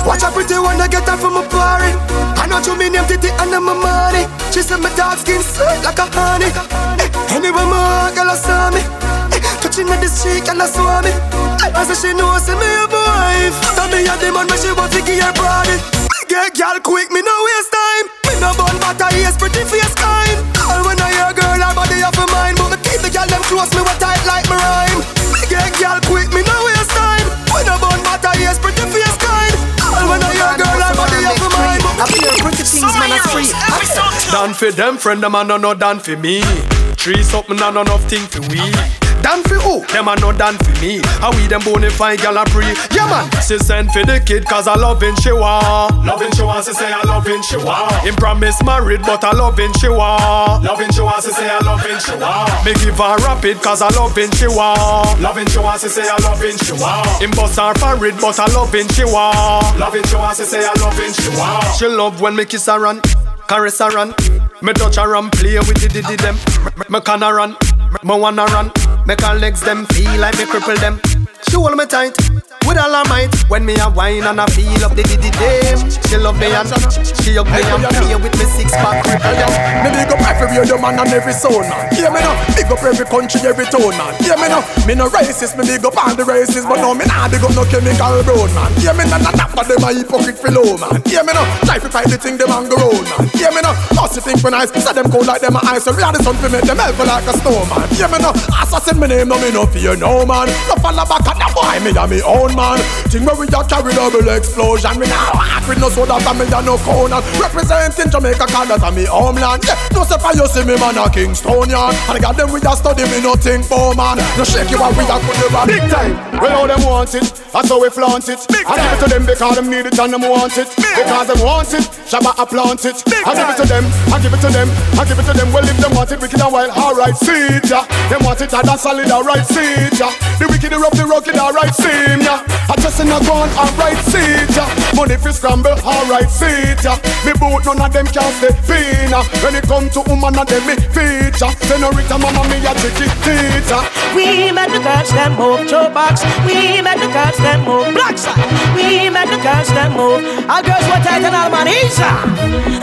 Watch a pretty one I get her from a party. I know you mean them titty and them my money. She said my dark skin sweet like a honey. Eh, anyway my girl I saw me. Eh, touching at this cheek and I saw me. Eh, I said she knows say me a wife. Tell me a demon when she want to give her body. Get girl quick, me no waste time. Me no bun but I is pretty face kind. All when I hear girl her body off of mine. But me keep the girl them close me what tight like my rhyme. Get girl quick, me no waste time. Me no bun but I is pretty face kind. All when I hear girl her body off of mine. I hear pretty things man is free. Dan for them friend them and no no dan for me. Three something and enough thing for we. Dan for who? Them are not dan for me. How we them bonafide gal a pre? Yeah man. She send for the kid cause I loving she wa. Loving she wa. She say I loving she wa. Him promise married but I loving she wa. Loving she wa. She say I loving she wa. Me give her rapid cause I loving she wa. Loving she wa. She say I loving she wa. Him bust her for it but I loving she wa. Loving she wa. She say I loving she wa. She love when me kiss her and caress her and me touch her and play with the diddy them. Me can her and me wanna run. Make her legs them feel like me cripple them. She hold me tight with all her might. When me a whine and I feel up the diddy them. She love me and she up me and play with me six pack cripple them. Me big up every radio man and every sound man. Yeah me no big up every country every town man. Yeah me no me no racist me big up all the races. But no me nah big up no chemical road man. Yeah me no not that but them a hypocrite fellow man. Yeah me no try to fight the thing them and go round man. Yeah me no bossy think when I say them cold like them a ice. So real the sun fi make them helpful like a snow man. Yeah me no assassin. My name no me no fear no man. No follow back at the boy, me a me own man. Thing where we a carry double explosion. Me now act with no soda, family and no corner. Representing Jamaica, cause that's a me homeland. Yeah, no say for you You see me man a Kingstown yard, and I got them with a study me nothing for man. No shake you out with a good river. Big time, we know them want it, that's how we flaunt it. Big I give it to them because them need it and them want it. Big because them want it, Shabba a plant it. Big I give it to them, I give it to them, I give it to them. Well if them want it wicked and wild, alright see ya. Them want it and a solid, alright see ya. The wicked, the rough, the rugged, alright see ya. I just in a gun, alright see ya. Money fi scramble, alright see ya. Me boot none of them can stay fina. When it come to woman and them me feature, senorita mama me a tricky teacher. We met the girls that move toe box. We met the girls that move black side. We met the girls that move. Our girls were tight and all manisa.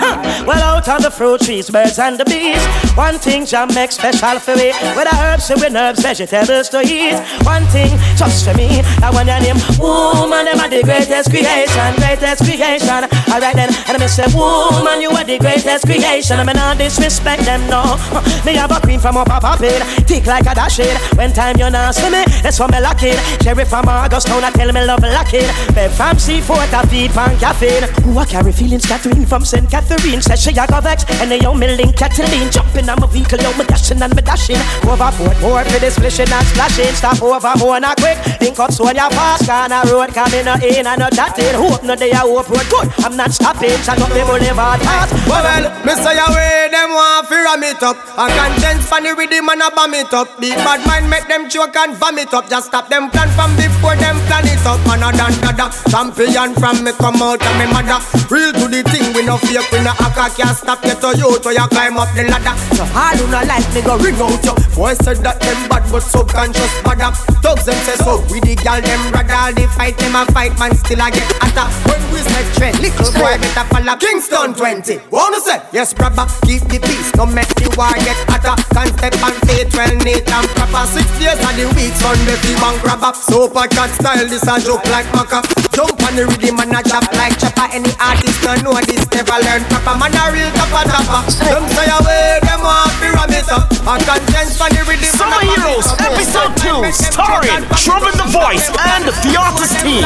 Huh. Well out on the fruit trees, birds and the bees. One thing Jah make special for me, with the herbs and with herbs, vegetables to eat. One thing just for me, that one name woman, them are the greatest creation, greatest creation. Alright then, and I say woman, you are the greatest creation. I mean not disrespect them no. Me have a queen from up up it, thick like a dash it. When time you not see me, that's for me lock it. Cherry from Augustown, I tell me love lock it. Bed from Seafort, I feed from caffeine. Who I carry feelings, Catherine from Saint Catherine. Says she a go vex, and they yo me link Cataline. Jumping on my vehicle, yo me dashing and me dashing. Overboard more for the splishing and splashing. Stop over more now quick, think up so ya pass. Can I road, coming no in and no chatting. Hope no day I hope road good, I'm not stopping. Shut up me boulevard pass. Well, well, Mister Yahweh, them want fear of me top. I content funny with them and I bomb it up. Big bad mind make them choke and vomit up. Just stop them plan from before them plan it up. Man a dan dada, champion from me come out of me mother. Real to the thing, we no fake, we no hacker. Can't stop you to you, so you climb up the ladder. So I do not like me go ring out you. Boy said that them bad but subconscious bad up. Thugs them say so, we the gal them radar. They fight them and fight man still I get hotter. When we say trend, little boy better follow Kingston twenty. Wanna say? Yes brother, keep the peace, don't make the war get hotter. Can't step and say twelve Nate and proper. Six days of the week, Sunday the one grab up. Super cat style, this a joke like maca. Jump on the rhythm and a chop like chopper. Any artist don't know this, never learn proper. Man a real topper topper. Them say away, them want pyramid up. I can't dance on the rhythm. Summer Heroes, episode two, starring Truman the Voice and The Artist Team.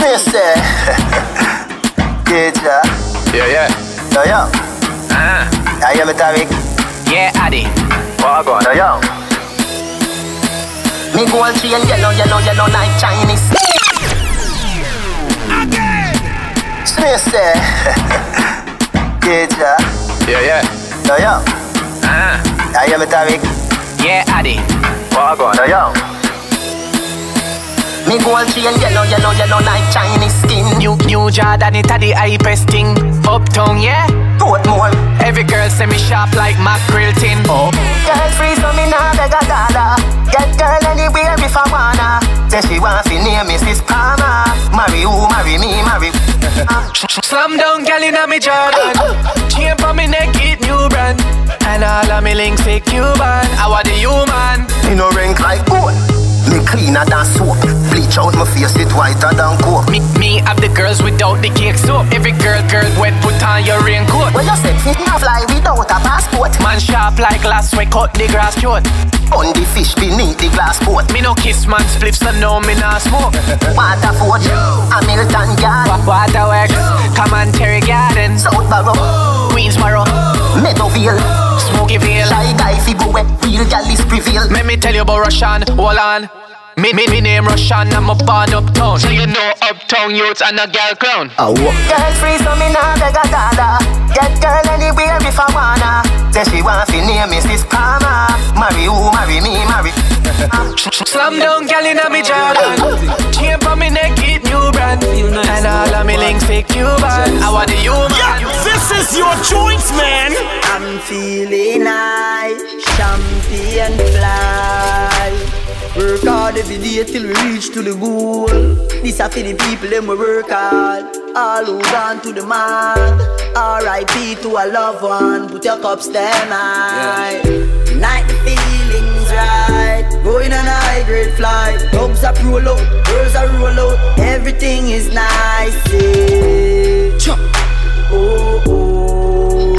Listen, good job. Yeah, yeah. Yo, yo. Ah. Are you metallic? Yeah, Addy. What I got? Yo, yo. Me gold tree and yellow, yellow, yellow like Chinese. Again. Listen, good job. Yeah, yeah. Yo, yo. Ah. Are you metallic? Yeah, Addy. What I got? Yo, yo. Me gold chain yellow, yellow, yellow like Chinese skin. New, new Jordan, it a the hypest thing. Uptown, yeah? Portmore. Every girl say me sharp like mackerel tin. Oh. Girl free so me nah beg a dollar. Get girl anywhere if I wanna. Say she want fi name Missus Palmer. Marry who? Marry me, marry uh. Slam down gal inna me Jordan. Chain for me neck, it new brand. And all of me links say Cuban. I want the human. You know rank like gold. Me cleaner than soap. Bleach out my face, it whiter than coke. Me, me have the girls without the cake soap. Every girl, girl wet, put on your raincoat. Well, you said sitting a fly without a passport. Man sharp like glass, we cut the grass short. On the fish beneath the glass boat. Me no kiss man spliffs, so no me nah smoke. Waterford, Hamilton Garden, Waterworks, Commentary Garden, Southborough, Queensborough, Meadowvale, Smoky Veil. Shy guy fi go wet, real gal is prevail. Let me tell you about Russian, hold on. Me, me, me name Russian, I'm a born uptown. So you know uptown youths and a girl clown. Oh, what? Girl free so me nah beg a dollar. Get girl anywhere if I wanna. Say she want fi name Missus Palmer. Marry who? Marry me, marry Slam down gal inna me Jordan. Chain for me neck, it new brand. And all of me links say Cuban. I want the human. Yeah, this is your joints, man. I'm feeling high, champion fly. Work hard every day till we reach to the goal. This are for the people them we work hard. All who gone to the mark. R I P to a loved one. Put your cups them high. Yeah. Night the feelings right. Going on a high grade flight. Dogs are roll out, girls are roll out. Everything is nice. Yeah. Chum. Oh oh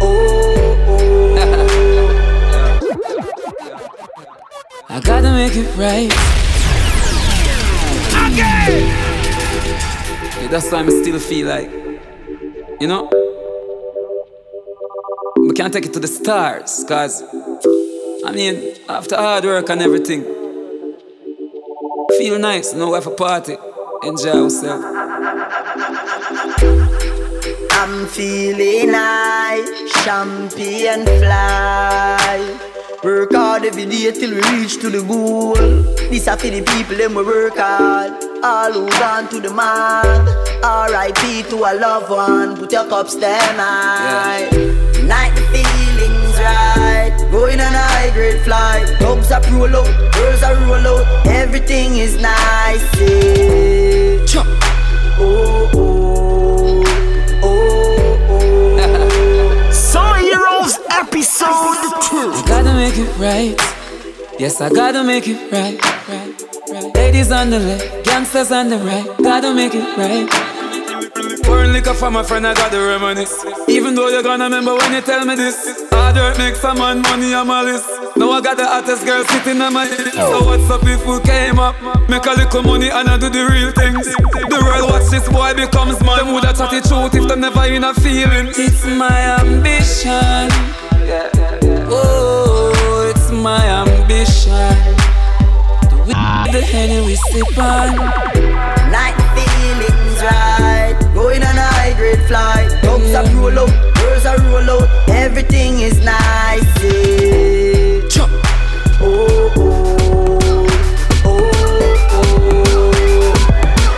oh oh. I gotta make it right again. Yeah, that's why I still feel like, you know, I can't take it to the stars, cause I mean, after hard work and everything, feel nice, you know, have a party, enjoy yourself. I'm feeling high, champagne fly. Work hard every day till we reach to the goal. This are for the people them we work hard. All who gone to the mark. R I P to a loved one. Put your cups them high. Yeah. Night the feelings right. Going on a high grade flight. Dogs are roll out, girls are roll out. Everything is nice. Yeah. Oh oh oh oh. Summer Heroes episode two. Make it right, yes I gotta make it right, right, right. Ladies on the left, gangsters on the right, gotta make it right. Pouring liquor for my friend, I gotta reminisce. Even though you're gonna remember when you tell me this. Hard work makes a man money on my list. Now I got the hottest girl sitting on my head. So what's up if we came up? Make a little money and I do the real things. The world watch this boy becomes man. Them woulda chat the truth if them never in a feeling. It's my ambition. Whoa. My ambition to win the Henny we sip on. Night feelings right. Going on a high grade flight. Dogs are roll out, girls are roll out. Everything is nice. Yeah. Oh, oh, oh, oh.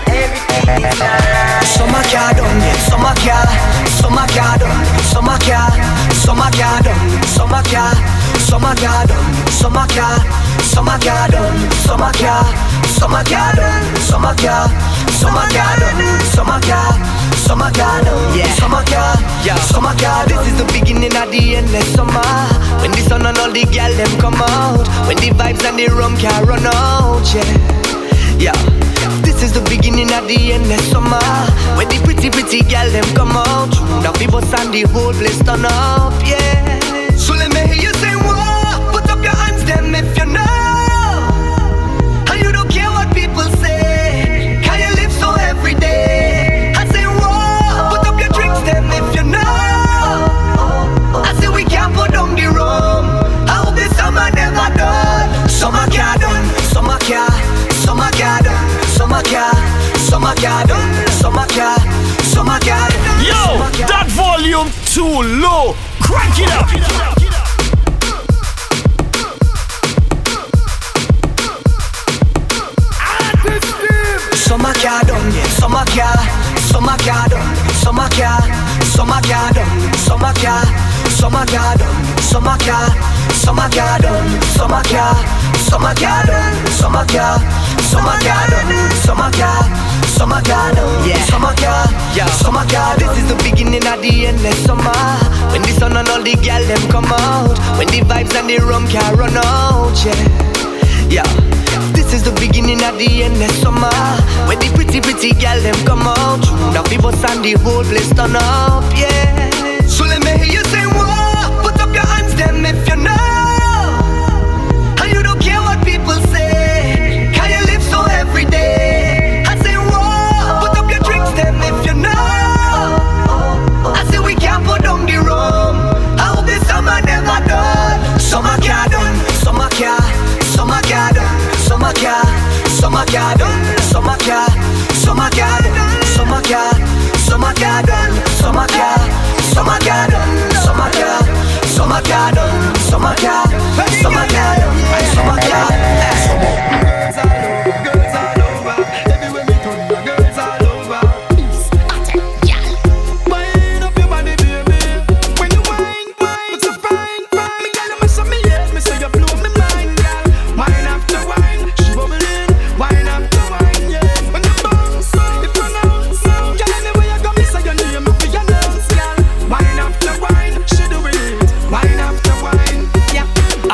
Everything is nice. Summer car done, summer car, summer car done, summer car, summer car done, summer car. Summer garden, summer car, summer garden, summer car, summer garden, summer car, summer garden, summer car, summer garden, yeah, summer car, yeah, summer garden. This is the beginning of the endless summer. When the sun and all the girl them come out, when the vibes and the rum can run out, yeah, yeah. This is the beginning of the endless summer. When the pretty pretty girl them come out, now people stand the whole place turn up, yeah. So let me hear you say whoa, put up your hands them if you know. And you don't care what people say, can you live so every day? I say whoa, put up your drinks them if you know. I say we can't put down the rum. I hope this summer never done. Summer car done, summer car, summer car done, summer car, summer car done, summer car, summer car done. Yo, that volume too low. Crank it up! Crank it up. Summer car done, summer car, summer car done, summer car, summer car done, summer car, summer car done, summer car, summer car done, summer car, summer car done, summer car, summer car done, summer car. Summer garden, yeah, summer car, yeah, summer car. This is the beginning of the endless summer. When the sun and all the girl them come out, when the vibes and the rum can run out, yeah, yeah. This is the beginning of the endless summer. When the pretty pretty girl them come out, now people stand the whole place turn up, yeah. So let me hear you say whoa, put up your hands them if you know. Summer car done, summer car, summer car done, summer car, summer car done, summer car, summer car done, summer car, summer car done, summer car, summer car done, summer car. Girls all over, everywhere we turn, girls all over. Wind up your body, baby. When you wind, wind, it's a fine, fine. Me girl, you must have me yes, me so you blow me mind, girl. Wind after wind, she bubbling. Wine after wine, yeah. When you bounce, you pronounce. Girl, anywhere you go, me say your name, I feel your nose, girl. Wine after wine, she do it. Wine after wine, yeah. I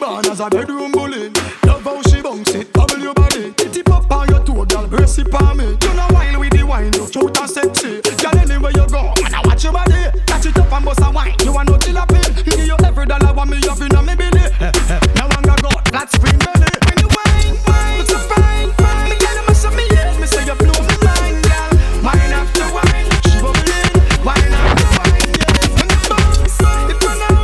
born as a bedroom bully. Love how she bounce it, bubble your body. Tip up on your toe, girl, brace it on me. You know wine with the wine, you cute and sexy. Girl, anywhere you go, and I watch your body. Catch it up and bust a wine, you want no tilapia. You give you every dollar, want me up in a me belly. Now I'm gonna go, that's free belly. When you wine, wine, it's a fine. Why not? Why not? When the bones, if you know.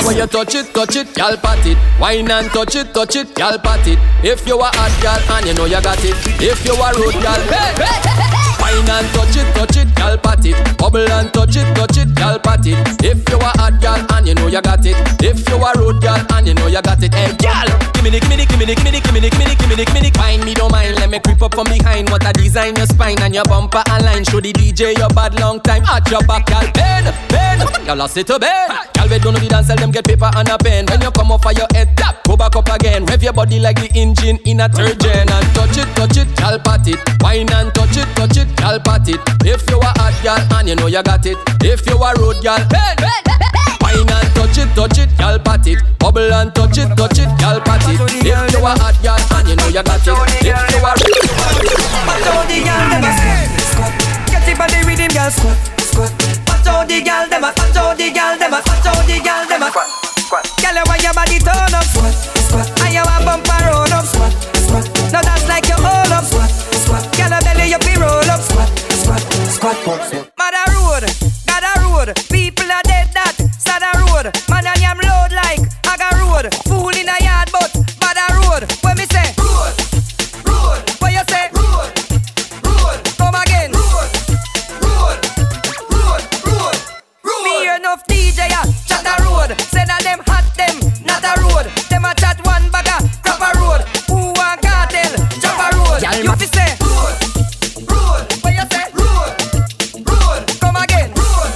Now when you touch it, touch it, y'all pat it. Wine and touch it, touch it, y'all pat it. If you are hot, y'all, and you know you got it. If you are rude, y'all, hey, hey, hey, hey. Wine and touch it, touch it, y'all pat it. Bubble and touch it, touch it, y'all pat it. If you are hot, y'all, and you know you got it. If you are rude, y'all, and you know you got it. Hey, y'all, give me the, give me the, give me the, give me the, give me the, give me the, give me the, give me the. Wine me don't mind, let me creep up from behind. What I design your spine and your bumper align. Show the D J your bad long time at your back, y'all. Ben, Ben, y'all lost it to Ben. Y'all we don't know the dance, tell them get paper and a pen. When you come off of your head tap, go back up again. Rev your body like the engine in a third gen. And touch it, touch it, y'all pat it. Wine and touch it, touch it, y'all pat it. If you are hot, y'all, and you know you got it. If you are rude, y'all, Ben, Ben, Ben. Wine and touch it, touch it, y'all pat it. Bubble and touch it, touch it, y'all pat it. If you are hot, y'all, and you know you got it. If you are rude, pat out the girl, dem a squat. Get it by the rhythm, girl, squat, squat. Pat out the girl, dem a pat out the girl, dem a pat out the girl, dem a squat, squat. Girl, you want your body turn up, squat, squat. And you want bumper roll up, squat, squat. Now dance like you all up, squat, squat. Girl, your belly you be roll up, squat, squat, squat, squat. Mother road, God a road, people are dead that. Sada road, man I am load like Aga road. Fool in a yard but bada road. When me say road, road. What you say road, road. Come again road, road, road, road, road. Me enough D J a chat a road. Say that them hot them not a road. Them a chat one bagger crap a road. Who a cartel jump a road. You fi say road, road. What you say road, road. Come again road,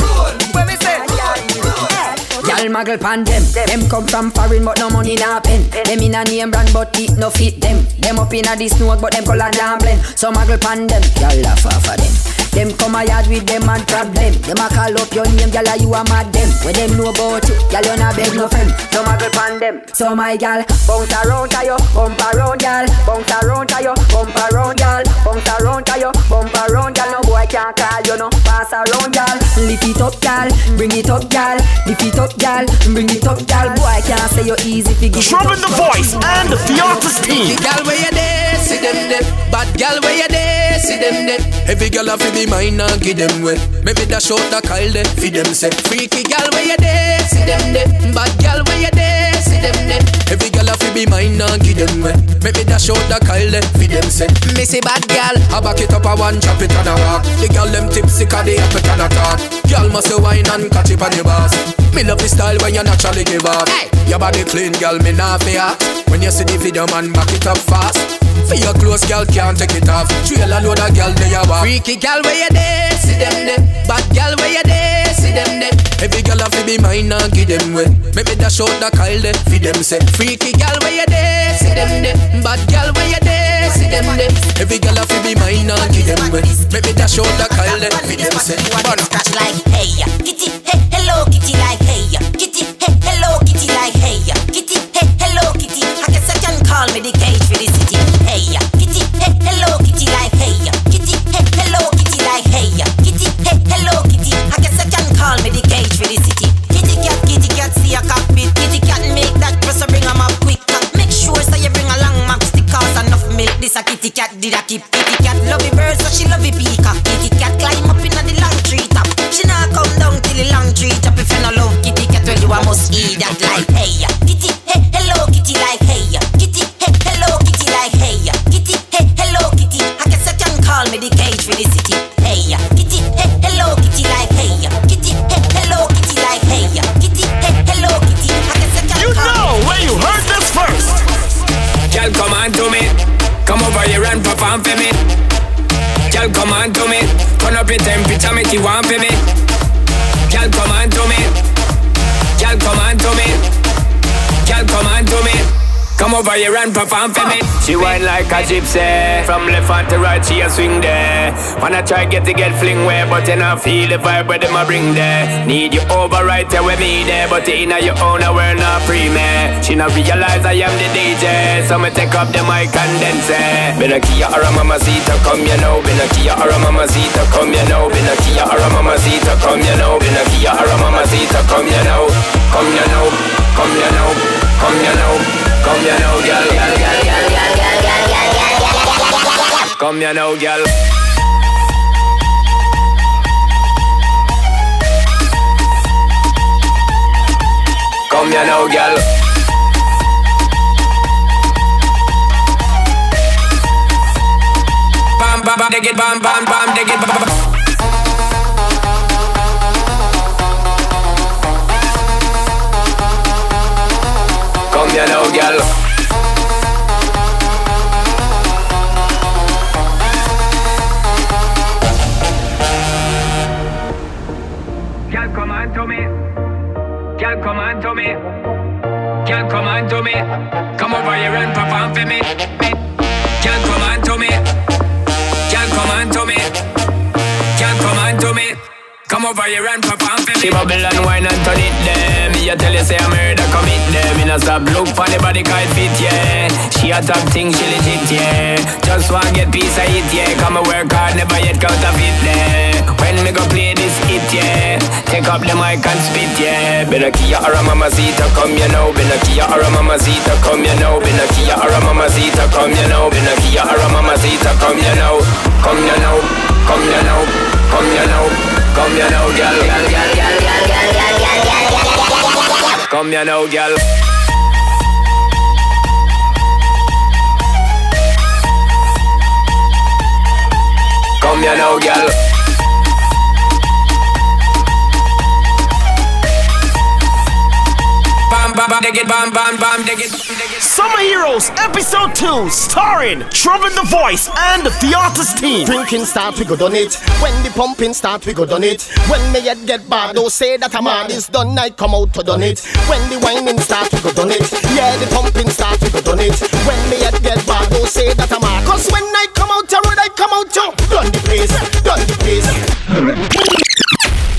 road. When me say y'all muggle pan them. Them come from foreign but no money na pen. Them in a name brand but it no fit them. Them up in a this note but them color damn blend. So muggle pan them. Y'all laugh off of them. Them come a yard with them and grab them. Them a call up your name, y'all you a mad them. When them know about you, y'all you na beg no friend. So muggle pan them. So my gal, bounce around to you, bump around y'all. Bounce around to you, bump around y'all. Bounce around to you, bump around y'all. No boy can't call you no. Pass around y'all. Lift it up y'all, bring it up y'all. Lift it up y'all. Bring it up, girl. Boy, I can't say you're easy to get. Truman the Voice and the Artist Team. Girl, where you there? See them there. Bad girl, where you there? See them there. Every girl have to be mine and give them well. Maybe that short a call them. Feed them say. Freaky girl, where you there? See them there. Bad girl, where you there? See them there. Every girl have to be mine and give them well. Maybe that short a call them. Feed them say. Me say bad girl, I back it up a one, chop it on a rock. The girl them tipsy 'cause they happy on a talk. Girl must say wine and catch it on the bars. Me love this style when you naturally give up. Hey. Your body clean, girl, me nah fear. When you see the video, man, back it up fast. For your clothes, girl, can't take it off. Trail a load of girl, there you are. Freaky girl, where you there? See them there. Bad girl, where you there? See them there. Every girl have to be mine and give them way. Make me dash out the call there. Feed them say. Freaky girl, where you there? See them there. Bad girl, where you there? See them there. Every girl have to be mine and give them way. Make me dash out the call there. Feed them say. One scratch like hey, kitty, hey, hello, kitty like. Hey, kitty, hey, hello, kitty, like, hey, kitty, hey, hello, kitty. I guess I can call me the cage for the city. Hey, kitty, hey, hello, kitty, like, hey, kitty, hey, hello, kitty, like, hey, kitty, hey, hello, kitty. I guess I can call me the cage for the city. Kitty cat, kitty cat, see a cockpit. Kitty cat, make that person bring him up quick. Make sure so you bring a long map stick cause enough milk. This a kitty cat, did I keep kitty cat? Love the bird, so she love the peacock. Kitty cat, climb up in the long tree top. She now come down till the long tree top. If you no love kitty cat, well you a must eat that like hey kitty, hey hello kitty like hey kitty, hey hello kitty like hey kitty, hey hello kitty. I guess I can call me the cage for the city. Hey kitty, hey hello kitty like hey kitty, hey hello kitty like hey kitty, hey hello kitty. I guess I can you call know me where you heard this first. Girl, come on to me, come over here and perform for me. Girl, come on to me, turn up your temperature, make you warm for me. Girl, come on to me, girl, come on to me, girl, come on to me. Come over here and perform for me. She whine like a gypsy, from left hand to right she a swing there. Wanna try get to get fling where, but you not feel the vibe where them a bring there. Need you over right there with me there, but you inna your own and we're not free man. She not realize I am the D J, so me take up the mic and dance it. Been a kia or a mamacita, come you know. Been a kia or a mamacita, come you know. Been a kia or a mamacita, come you know. Been a kia or a mamacita, come you know. Come you know, come you know, come you know. Come you know, girl, girl, girl, girl, girl, girl, girl, girl, girl. Come you know, girl. ya now, girl. Bam, bam, bam, dig it, bam, bam, bam, dig it, bam, bam. Come ya now, girl. Girl, come on to me. Girl, come on to me. Girl, come on to me. Come over here and perform for me. Girl, come on to me. Girl, come on to me. Girl, come on to me. Come over here and perform for me. She bubble and wine and turn it them. You tell you say I'm here to commit them. In a stop look for the body can't fit, yeah. She a top thing, she legit, yeah. Just wanna get piece of it, yeah. Come and work hard, never yet counterfeit, yeah. When me go play this hit, yeah. Take up the mic and spit, yeah. Bina kia ara mamacita, come you know. Bina kia ara mamacita, come you know. Bina kia ara mamacita, come you know. Bina kia ara mamacita, come you know. Come you know, come you know, come you know. Come here now, girl. Come here now, girl. Come here now, girl. Bam, bam, bam, dig it, bam, bam, bam, dig it. Summer Heroes, Episode two, starring Truman the Voice and The Artist Team. Drinking start, we go done it. When the pumping start, we go done it. When me head get bad, don't say that I'm mad. It's done, I come out to done it. When the whining start, we go done it. Yeah, the pumping start, we go done it. When me head get bad, don't say that I'm mad. Cause when I come out to road, I come out to done the place, done the place.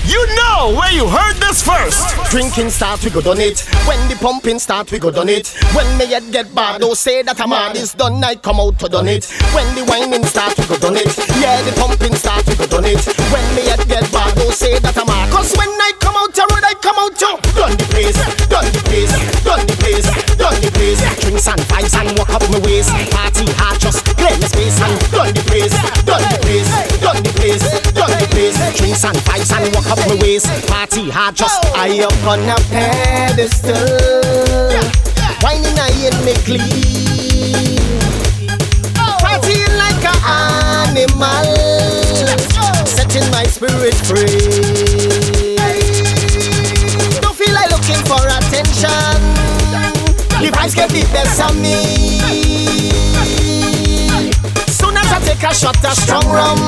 You know where you heard this first. Drinking start, we go done it. When the pumping start, we go done it. When me head get bad, don't say that I'm mad. It's done, I come out to done it. When the whining start, we go done it. Yeah, the pumping start, we go done it. When me head get bad, don't say that I'm mad. Cause when I come out to road, I come out to done the place, done the place, done the place, done the place. Drinks and vibes and walk up my waist. Party hard, just claim the space and done the place, done the place, done the place, done the place. Drinks and vibes and walk up my waist, party hard, just high up on a pedestal. Yeah, yeah. Whining I ain't me clean. Oh. Party like an animal, oh. Setting my spirit free. Hey. Don't feel like looking for attention. The vibes get the best of me. Soon as I take a shot of strong rum,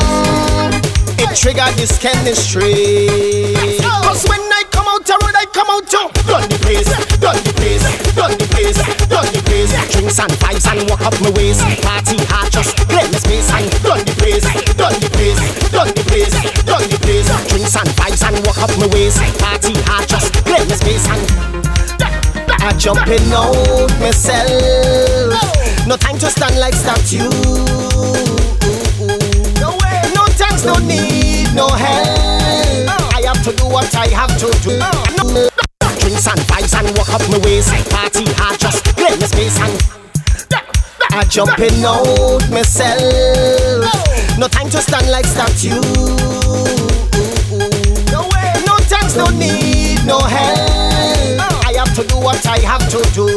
it triggered this chemistry. Cause when I come out to road, I come out to done the place, done the place, done the place, done the place. Drinks and vibes and walk up my waist. Party hard, just claim the space and done the place, done the place, done the place, done the place. Drinks and vibes and walk up my waist. Party hard, just claim the space and I jumping out myself. No time to stand like statue. No need, no help. Oh. I have to do what I have to do. Oh. Drinks and vibes and walk up my waist. Party hard, just claim the space and I jumping out myself. Oh. No time to stand like statue. No way, no thanks, no need, no help. Oh. I have to do what I have to do.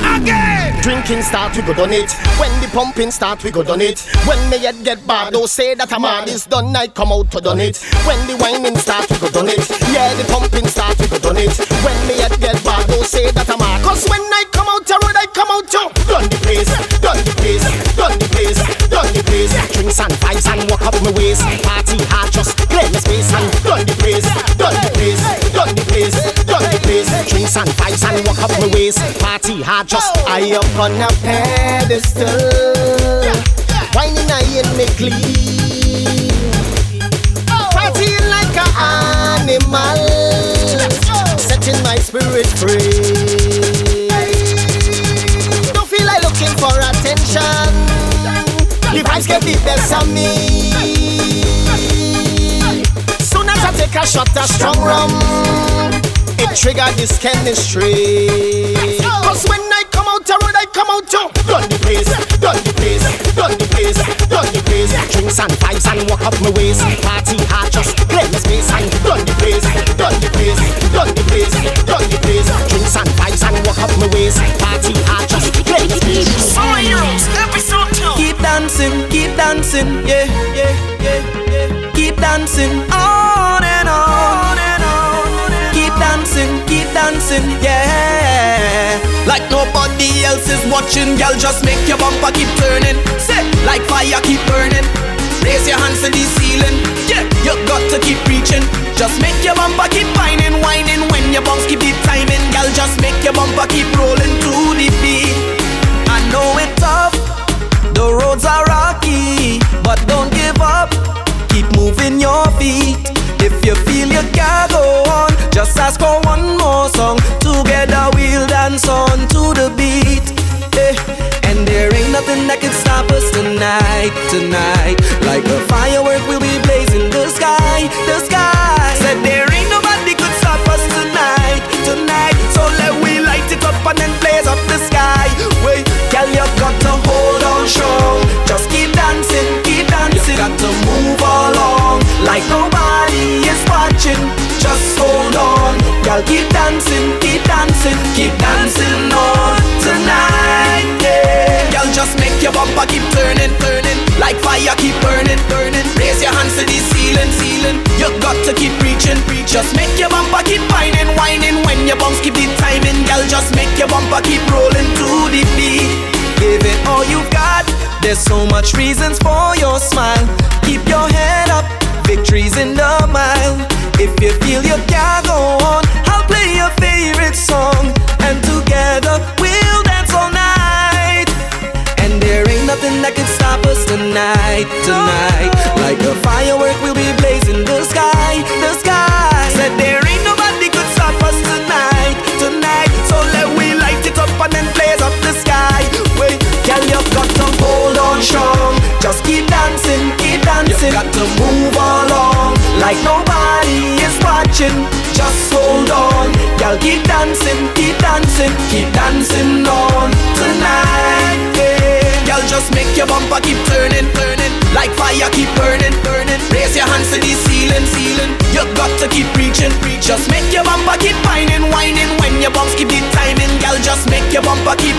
Again. Drinking start, we go done it. When the pumping start, we go done it. When me head get bad, don't say that I'm mad. It's done, I come out to done it. When the whining start, we go done it. Yeah, the pumping start, we go done it. When me head get bad, don't say that I'm mad. Cause when I come out to road, I come out to done the place, done the place, done the place, done the place. Drinks and vibes and walk up my waist. Party hard, just claim the space and done the place, done the place, done the place, done the place. Drinks and vibes and walk up my waist. Party hard, just I up on a pedestal, yeah, yeah. Whining I ain't me clean, oh. Party like an animal, oh. Setting my spirit free, hey. Don't feel like looking for attention. The vibes get the best of me. Soon as I take a shot of strong rum, it triggered this chemistry. Cause when I come out to road, I come out to done the place, done the place, done the place, done the place. Drinks and vibes and walk up my waist. Party hard, just claim the space and done the place, done the place, done the place, done the place. else is watching, girl, just make your bumper keep turning. Sit like fire, keep burning. Raise your hands to the ceiling. Yeah, you got to keep reaching. Just make your bumper keep whining, whining. When your bumps keep deep timing, girl, just make your bumper keep rolling to the beat. I know it's tough, the roads are rocky, but don't give up. Keep moving your feet. If you feel you can't go on, just ask for one more song. Together we'll dance on to the beat, eh. And there ain't nothing that can stop us tonight, tonight. Like a firework we'll be blazing the sky, the sky. Said there ain't nobody could stop us tonight, tonight. So let we light it up and then blaze up the sky. Wait, girl, you got to hold on strong. Just keep dancing, keep dancing. You got to move along like nobody is watching, just hold on. Y'all keep dancing, keep dancing, keep dancing on tonight, yeah. Y'all just make your bumper keep turning, turning. Like fire keep burning, burning. Raise your hands to the ceiling, ceiling. You got to keep reaching, reach. Just make your bumper keep whining, whining. When your bumps keep the timing, y'all just make your bumper keep rolling to the beat. Give it all you got. There's so much reasons for your smile. Keep your head up, victory's in the mile. If you feel you can't go on, I'll play your favorite song, and together we'll dance all night. And there ain't nothing that can stop us tonight, tonight. Like a firework we'll be blazing the sky, the sky. Said there ain't nobody could stop us tonight, tonight. So let we light it up and then blaze up the sky. Wait, girl, you've got to hold on strong. Just keep dancing, keep dancing. You got to move along like nobody is watching. Just hold on, y'all keep dancing, keep dancing, keep dancing on tonight, yeah. Y'all just make your bumper keep turning, turning. Like fire keep burning, burning. Raise your hands to the ceiling, ceiling. You got to keep reaching, reach. Just make your bumper keep whining, whining. When your bumps keep the timing, y'all just make your bumper keep